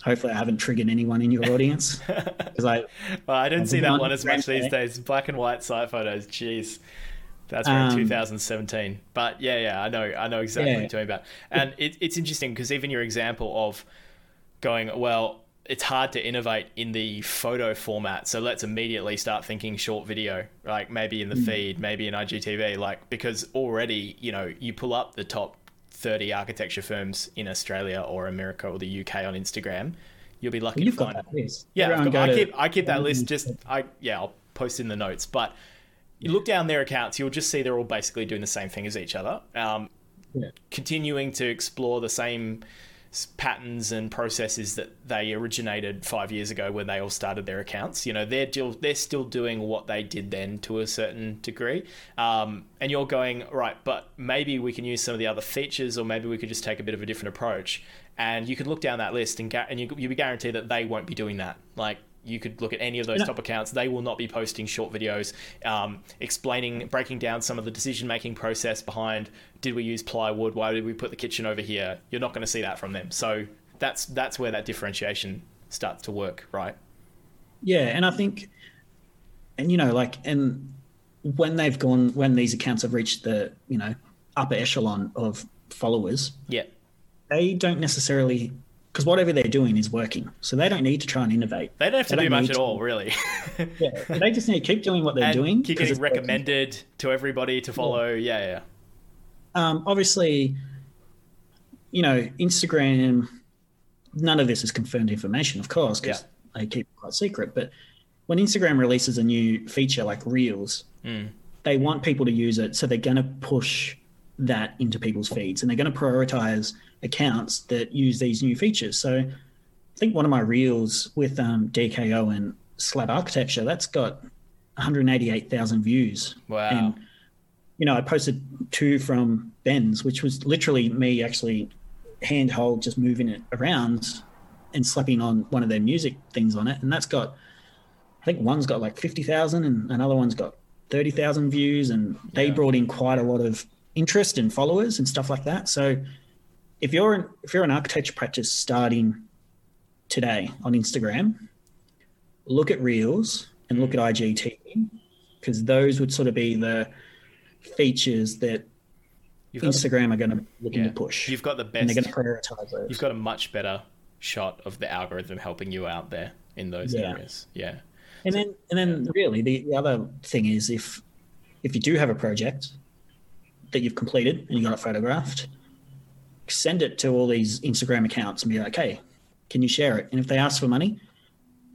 hopefully I haven't triggered anyone in your audience. I, well, I don't see that one as much these days. Black and white site photos, jeez. That's from um, two thousand seventeen. But yeah, yeah, I know I know exactly yeah. what you're talking about. And it, it's interesting because even your example of going, well, it's hard to innovate in the photo format. So let's immediately start thinking short video, like maybe in the mm. feed, maybe in I G T V, like because already, you know, you pull up the top thirty architecture firms in Australia or America or the U K on Instagram, you'll be lucky well, to find that list. Yeah, I've got, I keep I keep that list just I yeah, I'll post in the notes, but you look down their accounts, you'll just see they're all basically doing the same thing as each other, um, yeah. continuing to explore the same patterns and processes that they originated five years ago when they all started their accounts. You know, they're still, they're still doing what they did then to a certain degree. Um, and you're going, right, but maybe we can use some of the other features, or maybe we could just take a bit of a different approach. And you can look down that list and, ga- and you, you'll be guaranteed that they won't be doing that. Like, you could look at any of those no. top accounts. They will not be posting short videos um, explaining, breaking down some of the decision-making process behind, did we use plywood? Why did we put the kitchen over here? You're not going to see that from them. So that's that's where that differentiation starts to work, right? Yeah, and I think, and you know, like, and when they've gone, when these accounts have reached the, you know, upper echelon of followers, yeah, they don't necessarily... because whatever they're doing is working. So they don't need to try and innovate. They don't have to they do much at to... all, really. yeah, They just need to keep doing what they're and doing. Keep getting recommended working. To everybody to follow. Yeah, yeah. yeah. Um, obviously, you know, Instagram, none of this is confirmed information, of course, because yeah. they keep it quite secret. But when Instagram releases a new feature like Reels, mm. they want people to use it. So they're going to push that into people's feeds, and they're going to prioritize accounts that use these new features. So I think one of my reels with um, D K O and Slab Architecture, that's got one hundred eighty-eight thousand views. Wow. And, you know, I posted two from Ben's, which was literally me actually handhold just moving it around and slapping on one of their music things on it. And that's got, I think one's got like fifty thousand and another one's got thirty thousand views. And they yeah. brought in quite a lot of interest and followers and stuff like that. So if you're an, if you're an architecture practice starting today on Instagram, look at Reels and look at I G T V, because those would sort of be the features that you've Instagram got, are going to look yeah, to push. You've got the best. And they're going to prioritize those. You've got a much better shot of the algorithm helping you out there in those yeah. areas. Yeah. And so, then and then yeah. really the, the other thing is if if you do have a project that you've completed and you got it photographed, send it to all these Instagram accounts and be like, hey, can you share it? And if they ask for money,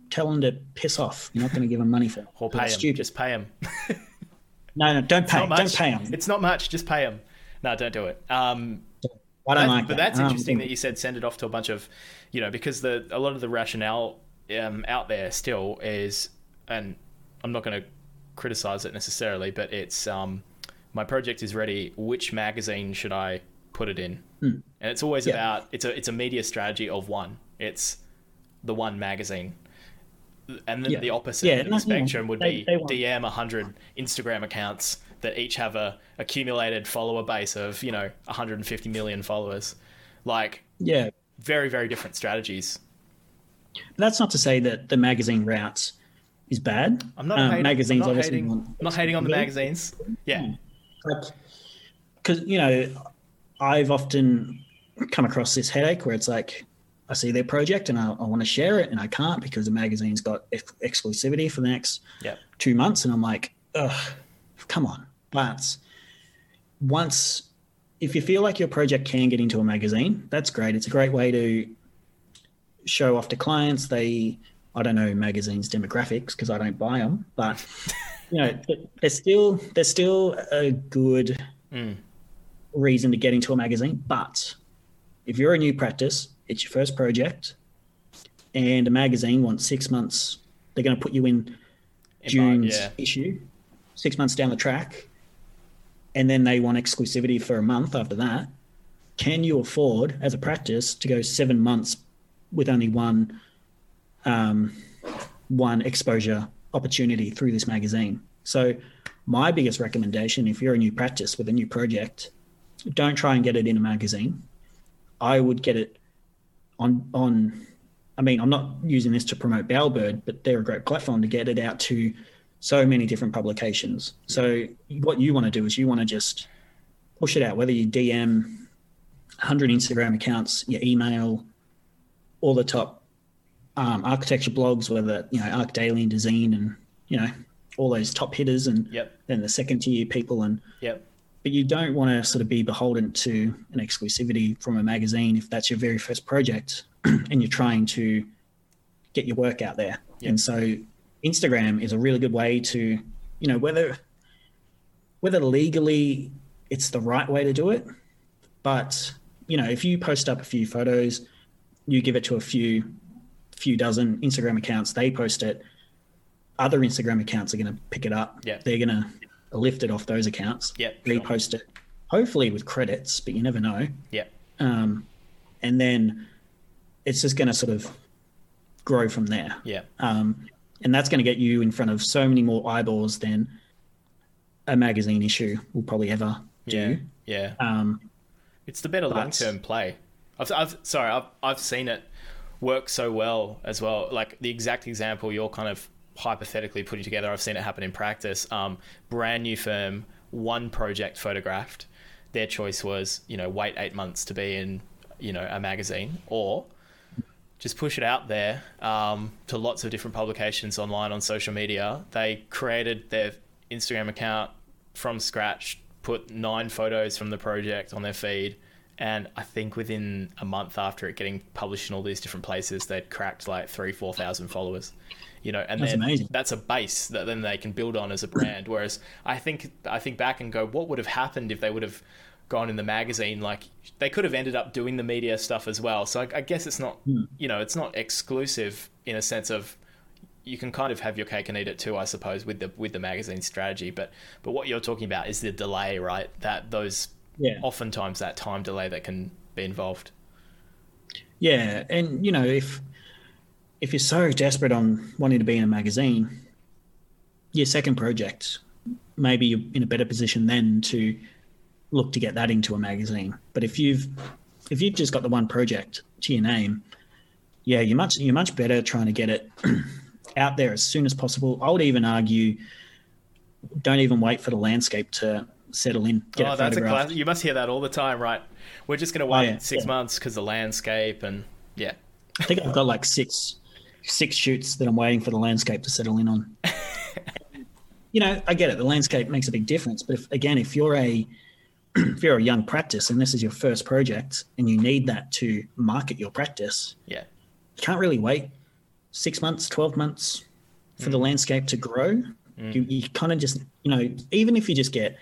tell them to piss off. You're not going to give them money for it. Or pay them. Just pay them. no, no, don't pay them. Don't pay them. It's not much. Just pay them. No, don't do it. Um, I don't that, like but that. that's um, interesting that you said send it off to a bunch of, you know, because the a lot of the rationale um, out there still is, and I'm not going to criticize it necessarily, but it's... um. My project is ready. Which magazine should I put it in? Mm. And it's always yeah. about, it's a it's a media strategy of one. It's the one magazine. And then yeah. the opposite yeah, of the spectrum yeah. would they, be they D M one hundred Instagram accounts that each have a accumulated follower base of, you know, one hundred fifty million followers. Like, yeah, very, very different strategies. But that's not to say that the magazine route is bad. I'm not um, hating, magazines I'm not obviously hating, want, I'm not hating on the magazines. Yeah. yeah. Because, you know, I've often come across this headache where it's like I see their project and I, I want to share it and I can't because the magazine's got ex- exclusivity for the next yep. two months. And I'm like, ugh, come on. But once – if you feel like your project can get into a magazine, that's great. It's a great way to show off to clients. They – I don't know magazines' demographics because I don't buy them, but – you know, there's still there's still a good mm. reason to get into a magazine. But if you're a new practice, it's your first project, and a magazine wants six months. They're going to put you in it June's might, yeah. issue, six months down the track, and then they want exclusivity for a month after that. Can you afford, as a practice, to go seven months with only one um, one exposure opportunity through this magazine? So my biggest recommendation, if you're a new practice with a new project, don't try and get it in a magazine. I would get it on on. I mean, I'm not using this to promote Bowerbird, but they're a great platform to get it out to so many different publications. So what you want to do is you want to just push it out, whether you D M one hundred Instagram accounts, your email, all the top um, architecture blogs, whether, you know, Arc Daily and Dezeen and, you know, all those top hitters and yep. then the second tier people. And yep. But you don't want to sort of be beholden to an exclusivity from a magazine if that's your very first project and you're trying to get your work out there. Yep. And so Instagram is a really good way to, you know, whether whether legally it's the right way to do it, but, you know, if you post up a few photos, you give it to a few few dozen Instagram accounts, they post it, other Instagram accounts are going to pick it up. Yep. They're going to lift it off those accounts, yep, repost sure. it, hopefully with credits, but you never know. Yeah. Um, and then it's just going to sort of grow from there. Yeah. Um, and that's going to get you in front of so many more eyeballs than a magazine issue will probably ever do. Yeah. yeah. Um, it's the better long-term play. I've, I've sorry, I've I've seen it work so well as well. Like the exact example you're kind of hypothetically putting together, I've seen it happen in practice. Um, brand new firm, one project photographed. Their choice was, you know, wait eight months to be in, you know, a magazine, or just push it out there um, to lots of different publications online on social media. They created their Instagram account from scratch, put nine photos from the project on their feed. And I think within a month after it getting published in all these different places, they'd cracked like three, four thousand followers, you know, and that's then amazing. That's a base that then they can build on as a brand. Whereas I think, I think back and go, what would have happened if they would have gone in the magazine? Like they could have ended up doing the media stuff as well. So I, I guess it's not, mm. you know, it's not exclusive in a sense of you can kind of have your cake and eat it too, I suppose, with the, with the magazine strategy. But, but what you're talking about is the delay, right? That those, Yeah. Oftentimes that time delay that can be involved. Yeah. And, you know, if if you're so desperate on wanting to be in a magazine, your second project, maybe you're in a better position then to look to get that into a magazine. But if you've if you've just got the one project to your name, yeah, you're much you're much better trying to get it out there as soon as possible. I would even argue don't even wait for the landscape to settle in. Get oh, it that's a class. You must hear that all the time, right? We're just going to wait oh, yeah, six yeah. months because the landscape and yeah. I think I've got like six, six shoots that I'm waiting for the landscape to settle in on. You know, I get it. The landscape makes a big difference, but if, again, if you're a if you're a young practice and this is your first project and you need that to market your practice, yeah, you can't really wait six months, twelve months for mm. the landscape to grow. Mm. You, you kind of just, you know, even if you just get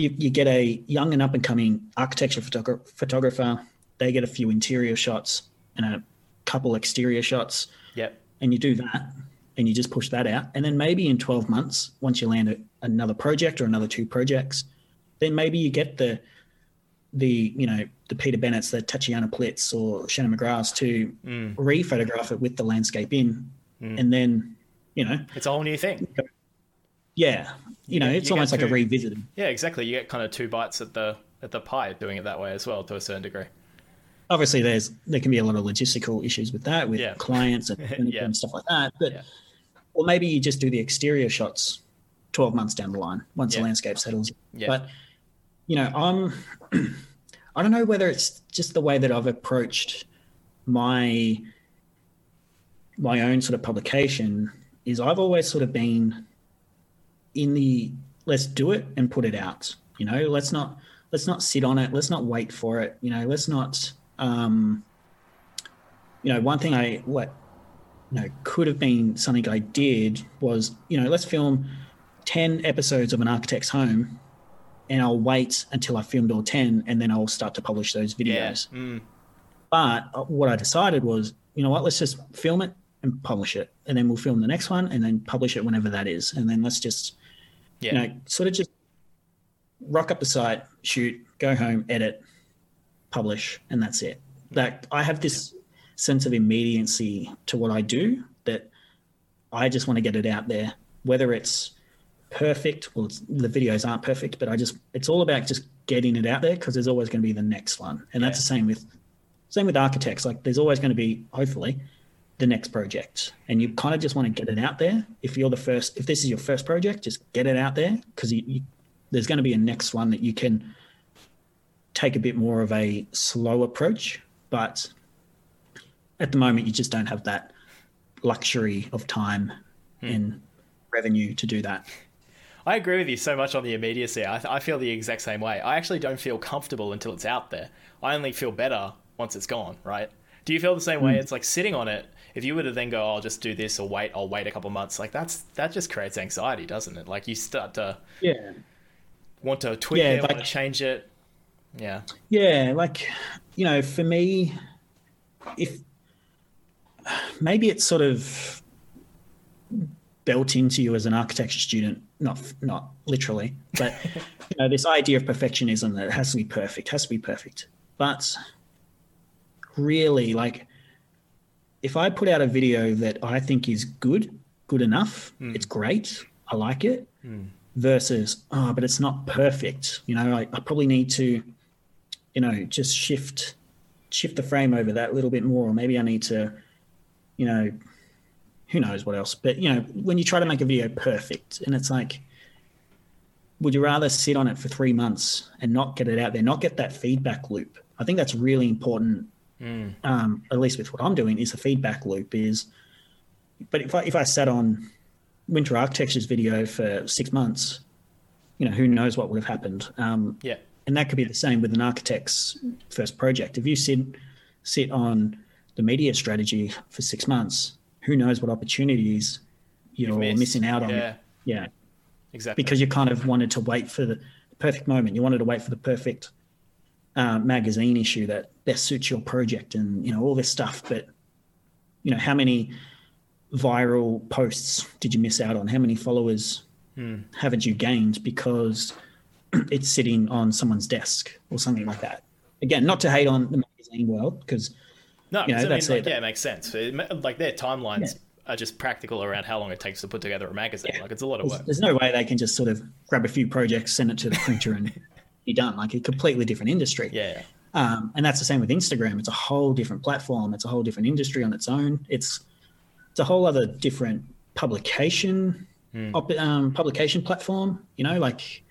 You you get a young and up and coming architecture photog- photographer. They get a few interior shots and a couple exterior shots. Yep. And you do that, and you just push that out. And then maybe in twelve months, once you land a, another project or another two projects, then maybe you get the the you know the Peter Bennett's, the Tatiana Plitz, or Shannon McGrath's to mm. re-photograph it with the landscape in, mm. and then you know it's a whole new thing. Yeah. You know, you, it's you almost like two, a revisit. Yeah, exactly. You get kind of two bites at the at the pie doing it that way as well, to a certain degree. Obviously, there's there can be a lot of logistical issues with that, with yeah. clients and, yeah. and stuff like that. But yeah. Or maybe you just do the exterior shots twelve months down the line once yeah. the landscape settles. Yeah. But, you know, I'm, I don't know whether it's just the way that I've approached my my own sort of publication is I've always sort of been in the let's do it and put it out, you know, let's not, let's not sit on it. Let's not wait for it. You know, let's not, um, you know, one thing I, what, you know, could have been something I did was, you know, let's film ten episodes of an architect's home and I'll wait until I filmed all ten and then I'll start to publish those videos. Yeah. Mm. But what I decided was, you know what, let's just film it and publish it. And then we'll film the next one and then publish it whenever that is. And then let's just, yeah. you know, sort of just rock up the site, shoot, go home, edit, publish, and that's it. Like I have this sense of immediacy to what I do that I just want to get it out there, whether it's perfect, well, it's, the videos aren't perfect, but I just, it's all about just getting it out there because there's always going to be the next one. And yeah. that's the same with Same with architects. Like, there's always going to be, hopefully, the next project, and you kind of just want to get it out there. If you're the first, if this is your first project, just get it out there, because you, you, there's going to be a next one that you can take a bit more of a slow approach. But at the moment, you just don't have that luxury of time hmm. and revenue to do that. I agree with you so much on the immediacy. I, th- I feel the exact same way. I actually don't feel comfortable until it's out there. I only feel better once it's gone, right? Do you feel the same mm. way? It's like sitting on it. If you were to then go, oh, I'll just do this or wait, I'll wait a couple months. Like that's, that just creates anxiety, doesn't it? Like you start to yeah. want to tweak yeah, it, like, want to change it. Yeah. Yeah. Like, you know, for me, if maybe it's sort of built into you as an architecture student, not, not literally, but you know, this idea of perfectionism that it has to be perfect, has to be perfect. But really, like, if I put out a video that I think is good, good enough, mm. it's great, I like it, mm. versus, oh, but it's not perfect. You know, I, I probably need to, you know, just shift, shift the frame over that a little bit more, or maybe I need to, you know, who knows what else. But, you know, when you try to make a video perfect, and it's like, would you rather sit on it for three months and not get it out there, not get that feedback loop? I think that's really important. Mm. Um, at least with what I'm doing, is the feedback loop is, but if I, if I sat on Winter Architecture's video for six months, you know, who knows what would have happened. Um, yeah. And that could be the same with an architect's first project. If you sit, sit on the media strategy for six months, who knows what opportunities you're missing out on. Yeah. yeah. Exactly. Because you kind of wanted to wait for the perfect moment. You wanted to wait for the perfect uh, magazine issue that best suits your project and, you know, all this stuff. But, you know, how many viral posts did you miss out on? How many followers hmm. haven't you gained because it's sitting on someone's desk or something like that? Again, not to hate on the magazine world, because no, you know, that's mean, like, it. Yeah, it makes sense. It, like their timelines yeah. are just practical around how long it takes to put together a magazine. Yeah. Like it's a lot of there's, work. There's no way they can just sort of grab a few projects, send it to the printer and be done. Like a completely different industry. Yeah. Um, and that's the same with Instagram. It's a whole different platform. It's a whole different industry on its own. It's it's a whole other different publication mm. op, um, publication platform. You know, like,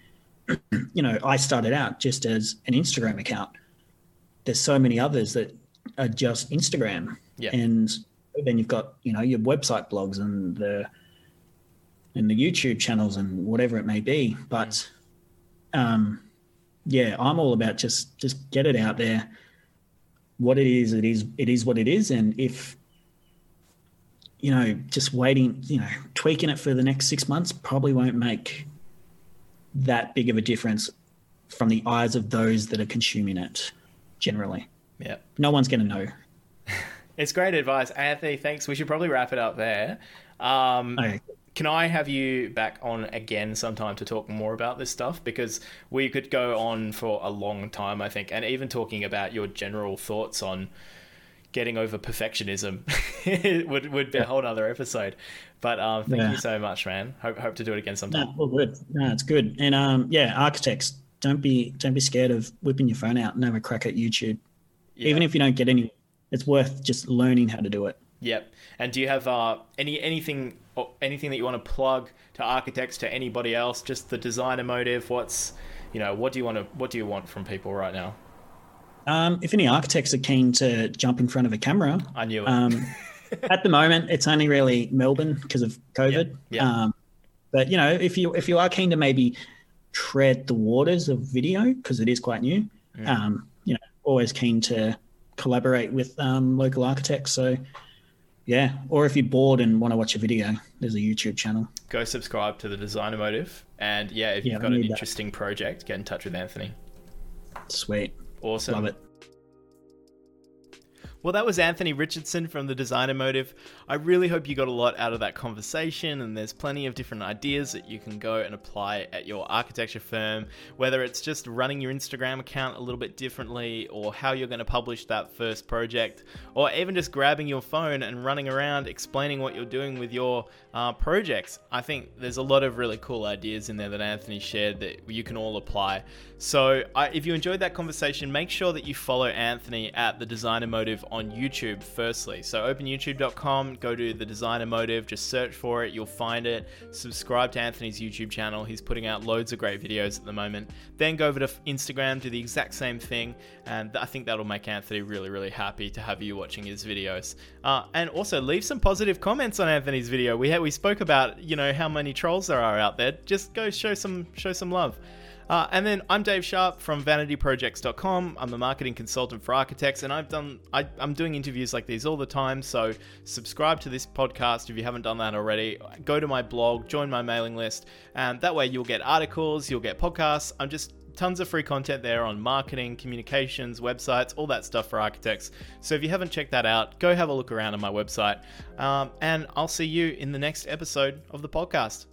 you know, I started out just as an Instagram account. There's so many others that are just Instagram. Yeah. And then you've got, you know, your website blogs and the and the YouTube channels and whatever it may be. But um, yeah, I'm all about just just get it out there. What it is, it is it is what it is. And if, you know, just waiting, you know, tweaking it for the next six months probably won't make that big of a difference from the eyes of those that are consuming it generally. Yeah. No one's going to know. It's great advice. Anthony, thanks. We should probably wrap it up there. Um, okay. Can I have you back on again sometime to talk more about this stuff? Because we could go on for a long time, I think. And even talking about your general thoughts on getting over perfectionism would, would be a whole other episode. But um, thank yeah. you so much, man. Hope hope to do it again sometime. No, all good. No, it's good. And um, yeah, architects, don't be don't be scared of whipping your phone out and have a crack at YouTube. Yeah. Even if you don't get any, it's worth just learning how to do it. Yep. And do you have uh, any anything or anything that you want to plug to architects, to anybody else? Just the Design Emotive. What's, you know, what do you want to, what do you want from people right now? Um, if any architects are keen to jump in front of a camera, I knew it. Um, at the moment, it's only really Melbourne because of COVID. Yep. Yep. Um, but you know, if you if you are keen to maybe tread the waters of video because it is quite new, mm. um, you know. Always keen to collaborate with um, local architects. So yeah, or if you're bored and want to watch a video, there's a YouTube channel. Go subscribe to the Design Emotive. And yeah, if you've yeah, got an interesting that. project, get in touch with Anthony. Sweet. Awesome. Love it. Well, that was Anthony Richardson from The Design Emotive. I really hope you got a lot out of that conversation, and there's plenty of different ideas that you can go and apply at your architecture firm, whether it's just running your Instagram account a little bit differently, or how you're going to publish that first project, or even just grabbing your phone and running around explaining what you're doing with your uh, projects. I think there's a lot of really cool ideas in there that Anthony shared that you can all apply. So I, if you enjoyed that conversation, make sure that you follow Anthony at The Design Emotive on YouTube firstly. So open youtube dot com, go to The Design Emotive, just search for it, you'll find it. Subscribe to Anthony's YouTube channel. He's putting out loads of great videos at the moment. Then go over to Instagram, do the exact same thing. And I think that'll make Anthony really, really happy to have you watching his videos. Uh, and also leave some positive comments on Anthony's video. We had, we spoke about, you know, how many trolls there are out there. Just go show some, show some love. Uh, and then I'm Dave Sharp from vanity projects dot com. I'm the marketing consultant for architects, and I've done, I, I'm doing interviews like these all the time. So subscribe to this podcast if you haven't done that already. Go to my blog, join my mailing list, and that way you'll get articles, you'll get podcasts. I'm just tons of free content there on marketing, communications, websites, all that stuff for architects. So if you haven't checked that out, go have a look around on my website. Um, and I'll see you in the next episode of the podcast.